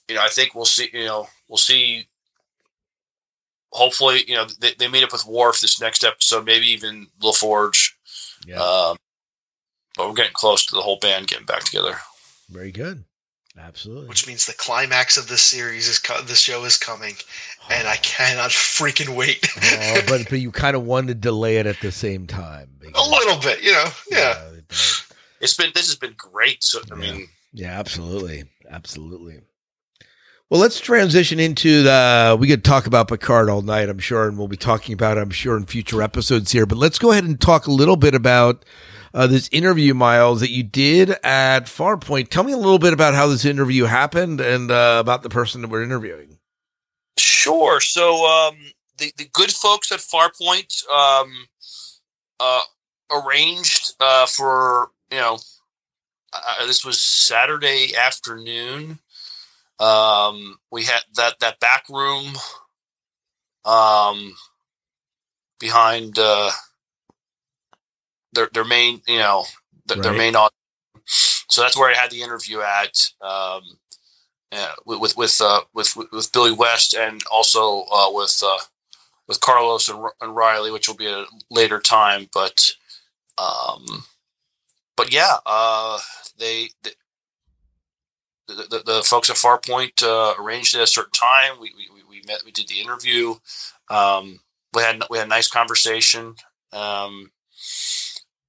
you know, I think we'll see, you know, we'll see, hopefully, you know, they, they meet up with Worf this next episode, maybe even LaForge. Yeah. Um, but we're getting close to the whole band getting back together. Very good. Absolutely. Which means the climax of this series is co- this show is coming, oh. and I cannot freaking wait. oh, but but you kind of wanted to delay it at the same time, because, a little bit, you know. Yeah, yeah it it's been this has been great. So I yeah. mean, yeah, absolutely, absolutely. Well, let's transition into the. We could talk about Picard all night, I'm sure, and we'll be talking about it, I'm sure, in future episodes here. But let's go ahead and talk a little bit about. Uh, this interview, Miles, that you did at Farpoint. Tell me a little bit about how this interview happened and uh, about the person that we're interviewing. Sure. So um, the, the good folks at Farpoint um, uh, arranged uh, for, you know, uh, this was Saturday afternoon. Um, we had that, that back room um, behind uh, – Their their main, you know, their, right. their main audience. So that's where I had the interview at um, uh, with with uh, with with Billy West and also uh, with uh, with Carlos and, and Riley, which will be at a later time. But um, but yeah, uh, they, they the, the the folks at Farpoint uh, arranged it at a certain time. We we we met. We did the interview. Um, we had we had a nice conversation. Um,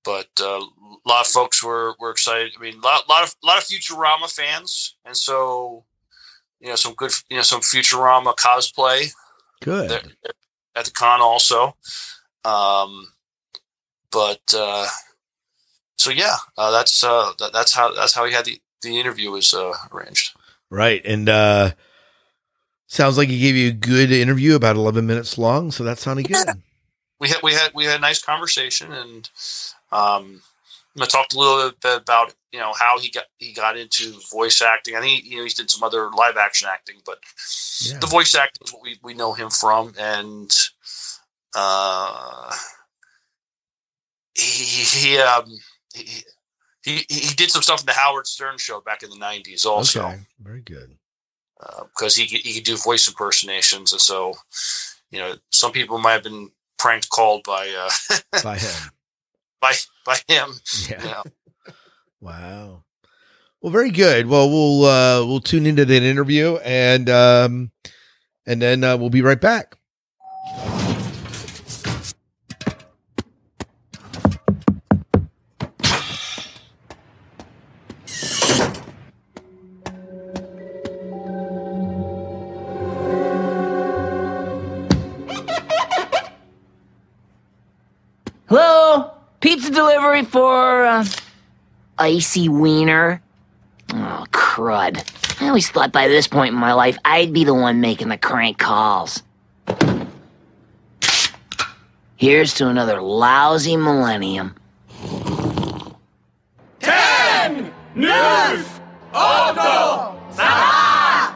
But uh, a lot of folks were, were excited. I mean, a lot, lot of lot of Futurama fans, and so you know some good, you know some Futurama cosplay. Good there, at the con also. Um, but uh, so yeah, uh, that's uh, that, that's how that's how we had the, the interview was uh, arranged. Right, and uh, sounds like he gave you a good interview, about eleven minutes long. So that sounded good. Yeah. We had we had we had a nice conversation and. Um, I talked a little bit about, you know, how he got, he got into voice acting. I think, you know, he did some other live action acting, but yeah. the voice acting is what we, we know him from. And, uh, he, he, um, he, he, he did some stuff in the Howard Stern show back in the nineties also. Okay. Very good. Uh, because he, he could do voice impersonations. And so, you know, some people might've been prank called by, uh, by him. By by him. Yeah. You know. Wow. Well, very good. Well, we'll uh, we'll tune into that interview, and um, and then uh, we'll be right back. Delivery for uh, icy wiener. Oh, crud. I always thought by this point in my life I'd be the one making the crank calls. Here's to another lousy millennium. Ten news awful sa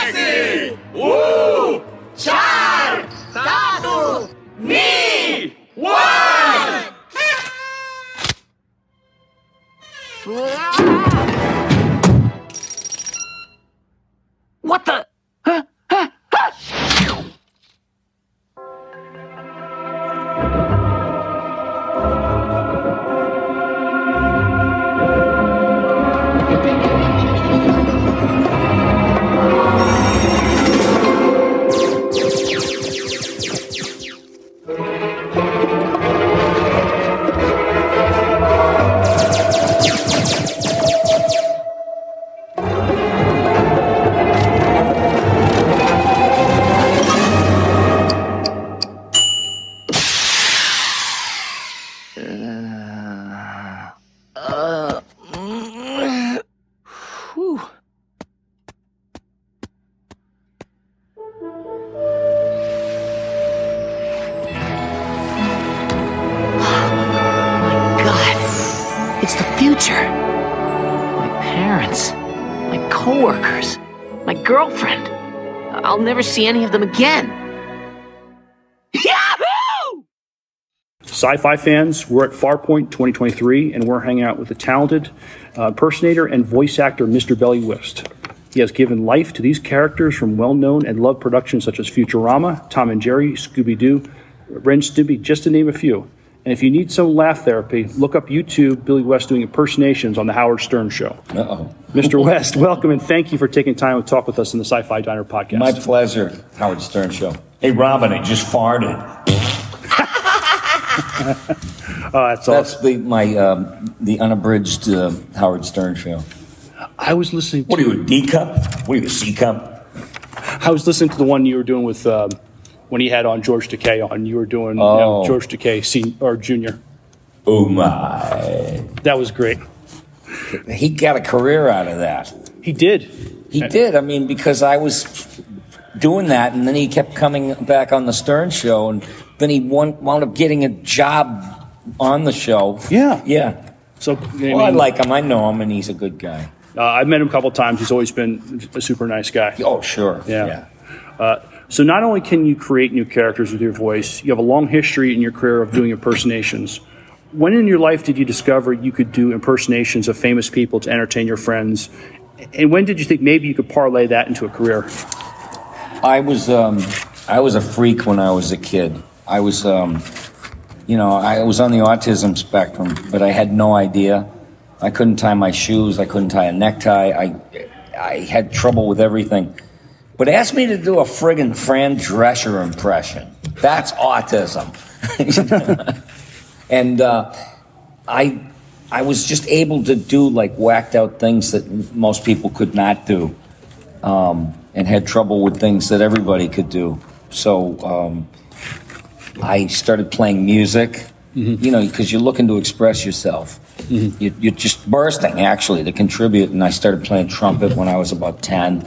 exi woo char tatu ni one. What the? Huh? Huh? Never see any of them again. Yahoo! Sci-fi fans, we're at Farpoint twenty twenty-three, and we're hanging out with the talented uh, impersonator and voice actor Mister Billy West. He has given life to these characters from well-known and loved productions such as Futurama, Tom and Jerry, Scooby-Doo, Ren Stimpy, just to name a few. And if you need some laugh therapy, look up YouTube Billy West doing impersonations on The Howard Stern Show. Uh-oh. Mister West, welcome and thank you for taking time to talk with us on the Sci-Fi Diner podcast. My pleasure, Howard Stern Show. Hey, Robin, I just farted. Oh, that's awesome. That's the, my, um, the unabridged uh, Howard Stern Show. I was listening to... What are you, a D cup? What are you, a C cup? I was listening to the one you were doing with... Um, when he had on George Takei on, you were doing oh. you know, George Takei senior or junior. Oh my! That was great. He got a career out of that. He did. He and, did. I mean, because I was doing that, and then he kept coming back on the Stern Show, and then he won, wound up getting a job on the show. Yeah, yeah. So you know well, I, mean? I like him. I know him, and he's a good guy. Uh, I've met him a couple of times. He's always been a super nice guy. Oh, sure. Yeah. yeah. Uh, So not only can you create new characters with your voice, you have a long history in your career of doing impersonations. When in your life did you discover you could do impersonations of famous people to entertain your friends? And when did you think maybe you could parlay that into a career? I was um, I was a freak when I was a kid. I was, um, you know, I was on the autism spectrum, but I had no idea. I couldn't tie my shoes. I couldn't tie a necktie. I I had trouble with everything. But ask me to do a friggin' Fran Drescher impression. That's autism. And uh, I I was just able to do, like, whacked-out things that most people could not do um, and had trouble with things that everybody could do. So um, I started playing music, mm-hmm. you know, because you're looking to express yourself. Mm-hmm. You, you're just bursting, actually, to contribute. And I started playing trumpet when I was about ten.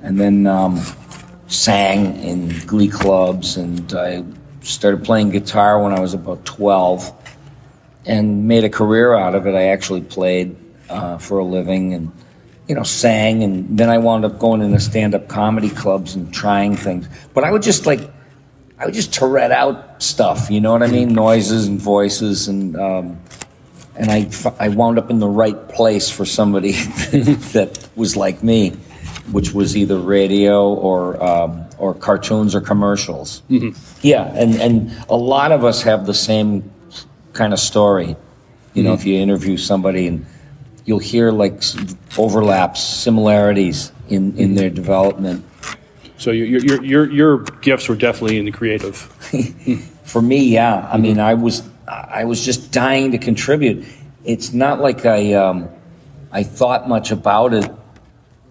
And then um, sang in glee clubs, and I started playing guitar when I was about twelve and made a career out of it. I actually played uh, for a living and, you know, sang, and then I wound up going into stand-up comedy clubs and trying things. But I would just, like, I would just Tourette out stuff, you know what I mean? Noises and voices, and um, and I, I wound up in the right place for somebody that was like me, which was either radio or um, or cartoons or commercials. Mm-hmm. Yeah, and, and a lot of us have the same kind of story. You know, mm-hmm. if you interview somebody and you'll hear like overlaps, similarities in, in their development. So your your your your gifts were definitely in the creative. For me, yeah. I mean, I was I was just dying to contribute. It's not like I um, I thought much about it,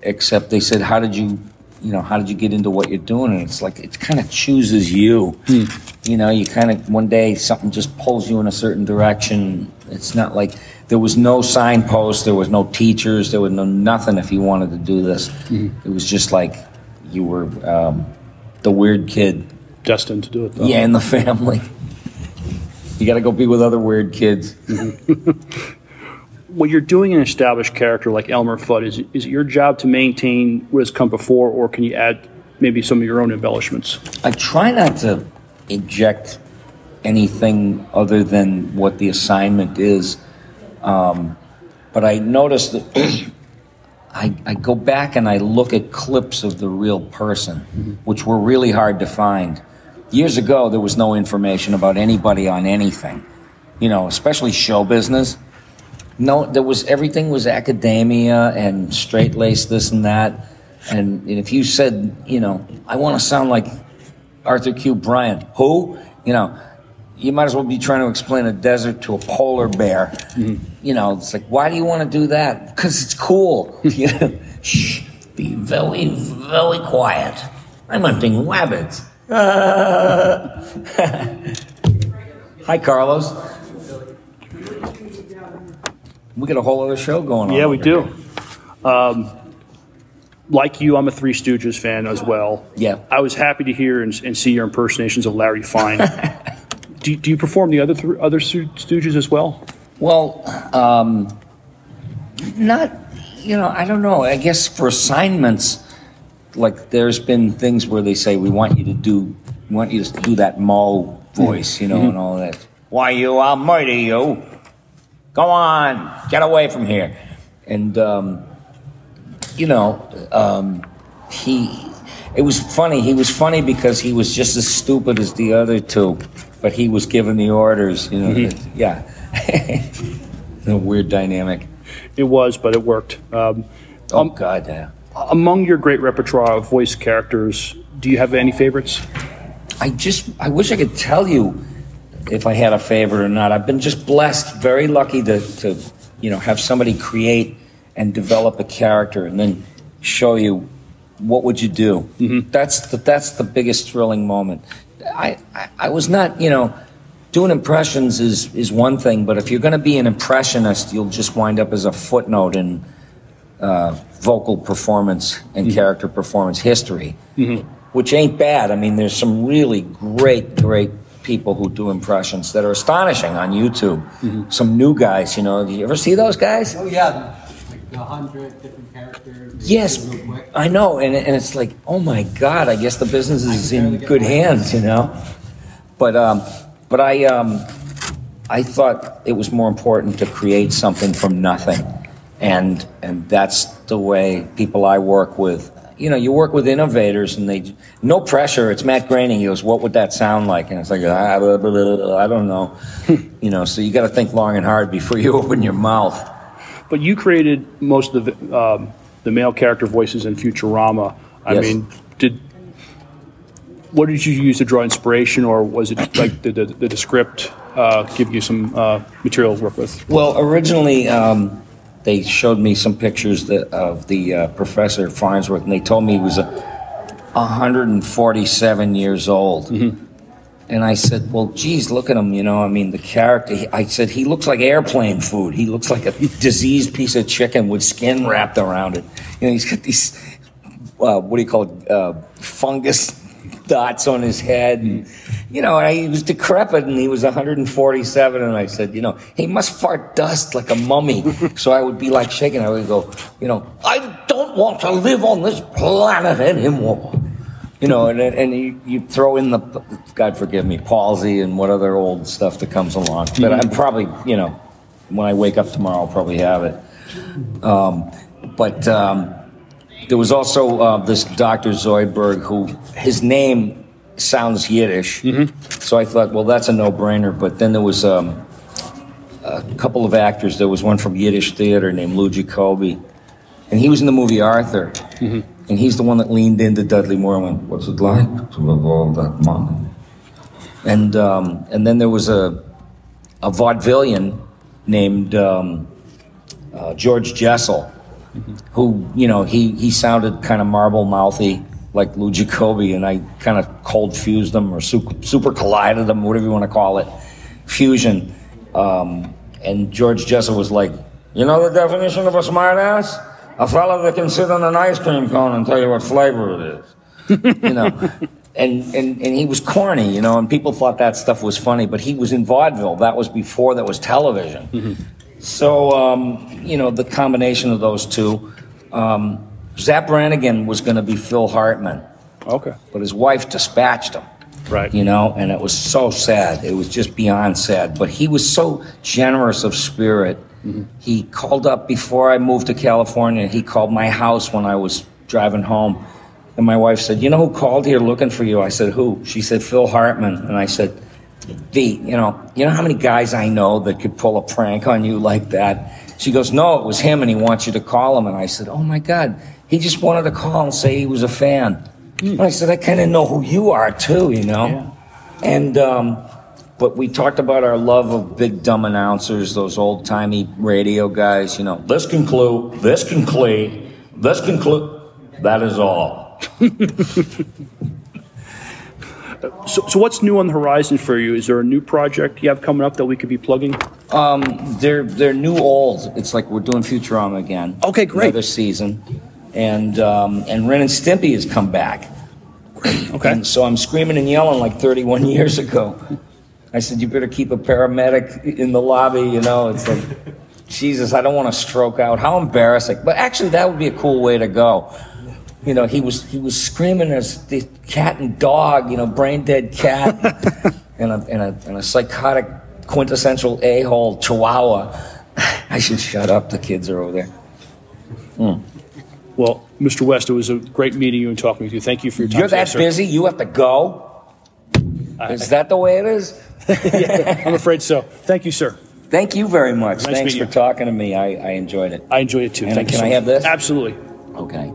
except they said, "How did you, you know, how did you get into what you're doing?" And it's like it kind of chooses you. Hmm. You know, you kind of one day something just pulls you in a certain direction. It's not like there was no signpost, there was no teachers, there was no nothing. If you wanted to do this, hmm. it was just like. You were um, the weird kid. Destined to do it, though. Yeah, in the family. You got to go be with other weird kids. When you're doing an established character like Elmer Fudd, is, is it your job to maintain what has come before, or can you add maybe some of your own embellishments? I try not to inject anything other than what the assignment is. Um, but I noticed that... I, I go back and I look at clips of the real person, mm-hmm. which were really hard to find. Years ago, there was no information about anybody on anything, you know, especially show business. No, there was everything was academia and straight-laced this and that. And, and if you said, you know, I want to sound like Arthur Q. Bryant, who, you know, you might as well be trying to explain a desert to a polar bear. Mm-hmm. You know, it's like, why do you want to do that? Because it's cool. You know? Shh, be very, very quiet. I'm hunting rabbits. Uh. Hi, Carlos. We got a whole other show going on. Yeah, we do. Um, like you, I'm a Three Stooges fan as well. Yeah. I was happy to hear and, and see your impersonations of Larry Fine. Do you, do you perform the other th- other Stooges as well? Well, um, not, you know, I don't know. I guess for assignments, like there's been things where they say, we want you to do, we want you to do that Maul voice, you know, mm-hmm. and all that. Why you, I'll murder you. Go on, get away from here. And, um, you know, um, he, it was funny. He was funny because he was just as stupid as the other two. But he was given the orders, you know. Mm-hmm. Yeah, a weird dynamic. It was, but it worked. Um, oh um, God, yeah. Among your great repertoire of voice characters, do you have any favorites? I just, I wish I could tell you if I had a favorite or not. I've been just blessed, very lucky to, to you know, have somebody create and develop a character, and then show you what would you do. Mm-hmm. That's the, that's the biggest thrilling moment. I, I, I was not, you know, doing impressions is, is one thing, but if you're going to be an impressionist, you'll just wind up as a footnote in uh, vocal performance and mm-hmm. character performance history, mm-hmm. which ain't bad. I mean, there's some really great, great people who do impressions that are astonishing on YouTube. Mm-hmm. Some new guys, you know. Did you ever see those guys? Oh, yeah. A hundred different characters. Yes, I know, and and it's like, oh my God! I guess the business is in good hands, you know. But um, but I um, I thought it was more important to create something from nothing, and and that's the way people I work with. You know, you work with innovators, and they no pressure. It's Matt Groening. He goes, "What would that sound like?" And it's like, ah, blah, blah, blah, blah, I don't know. You know, so you got to think long and hard before you open your mouth. But you created most of the, um, the male character voices in Futurama. I yes. mean, did what did you use to draw inspiration, or was it like did the, the, the script uh, give you some uh, material to work with? Well, originally um, they showed me some pictures that, of the uh, Professor Farnsworth, and they told me he was a, one hundred forty-seven years old. Mm-hmm. And I said, well, geez, look at him, you know, I mean, the character, he, I said, he looks like airplane food. He looks like a diseased piece of chicken with skin wrapped around it. You know, he's got these, uh, what do you call it, uh, fungus dots on his head. And, you know, and I, he was decrepit, and he was one hundred forty-seven, and I said, you know, he must fart dust like a mummy. So I would be like shaking. I would go, you know, I don't want to live on this planet anymore. You know, and and you, you throw in the, God forgive me, palsy and what other old stuff that comes along. But I'm probably, you know, when I wake up tomorrow, I'll probably have it. Um, but um, there was also uh, this Doctor Zoidberg who, his name sounds Yiddish. Mm-hmm. So I thought, well, that's a no-brainer. But then there was um, a couple of actors. There was one from Yiddish theater named Lou Jacoby, and he was in the movie Arthur. Mm-hmm. And he's the one that leaned into Dudley Moore and went, "What's it like to have all that money?" And um, and then there was a a vaudevillian named um, uh, George Jessel, mm-hmm. who, you know, he, he sounded kind of marble-mouthy like Lou Jacoby, and I kind of cold-fused him or super, super collided him, whatever you want to call it, fusion. Um, and George Jessel was like, "You know the definition of a smartass? A fella that can sit on an ice cream cone and tell you what flavor it is." You know, and, and, and he was corny, you know, and people thought that stuff was funny, but he was in vaudeville. That was before that was television. Mm-hmm. So, um, you know, the combination of those two. Um, Zap Brannigan was going to be Phil Hartman. Okay. But his wife dispatched him. Right. You know, and it was so sad. It was just beyond sad. But he was so generous of spirit. Mm-hmm. He called up before I moved to California. He called my house when I was driving home. And my wife said, "You know who called here looking for you?" I said, "Who?" She said, "Phil Hartman." And I said, "V, you know, you know how many guys I know that could pull a prank on you like that?" She goes, "No, it was him and he wants you to call him." And I said, "Oh my God, he just wanted to call and say he was a fan." Mm. And I said, "I kind of know who you are too, you know?" Yeah. And, um, But we talked about our love of big, dumb announcers, those old-timey radio guys, you know. This conclude, this conclude, this conclude, that is all. so, so what's new on the horizon for you? Is there a new project you have coming up that we could be plugging? Um, they're, they're new old. It's like we're doing Futurama again. Okay, great. Another season. And, um, and Ren and Stimpy has come back. Okay. And so I'm screaming and yelling like thirty-one years ago. I said, "You better keep a paramedic in the lobby," you know. It's like, Jesus, I don't want to stroke out. How embarrassing. But actually, that would be a cool way to go. You know, he was he was screaming as the cat and dog, you know, brain-dead cat and, a, and, a, and a psychotic quintessential a-hole chihuahua. I should shut up. The kids are over there. Mm. Well, Mister West, it was a great meeting you and talking to you. Thank you for your time. You're that today, busy? Sir. You have to go? I, is that the way it is? Yeah, I'm afraid so. Thank you, sir. Thank you very much. Nice Thanks for you. talking to me. I, I enjoyed it. I enjoyed it, too. And Thank can you so I much. have this? Absolutely. Okay.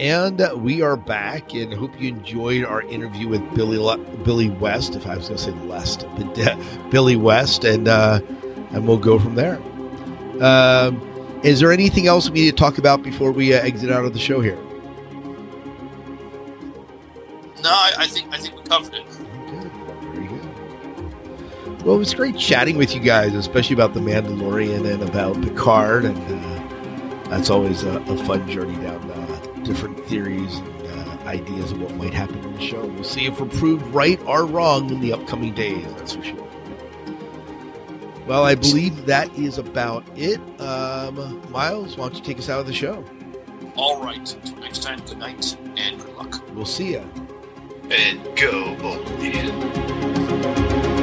And we are back, and hope you enjoyed our interview with Billy Le- Billy West. If I was going to say Lest, but uh, Billy West, and uh, and we'll go from there. Um, is there anything else we need to talk about before we uh, exit out of the show here? No, I, I think I think we covered it. Good, very good. Well, it was great chatting with you guys, especially about the Mandalorian and about Picard, and uh, that's always a, a fun journey down there. Different theories and uh, ideas of what might happen in the show. We'll see if we're proved right or wrong in the upcoming days, that's for sure. Well, I believe that is about it. Um, Miles, why don't you take us out of the show? All right. Until next time, good night and good luck. We'll see ya. And go Bold.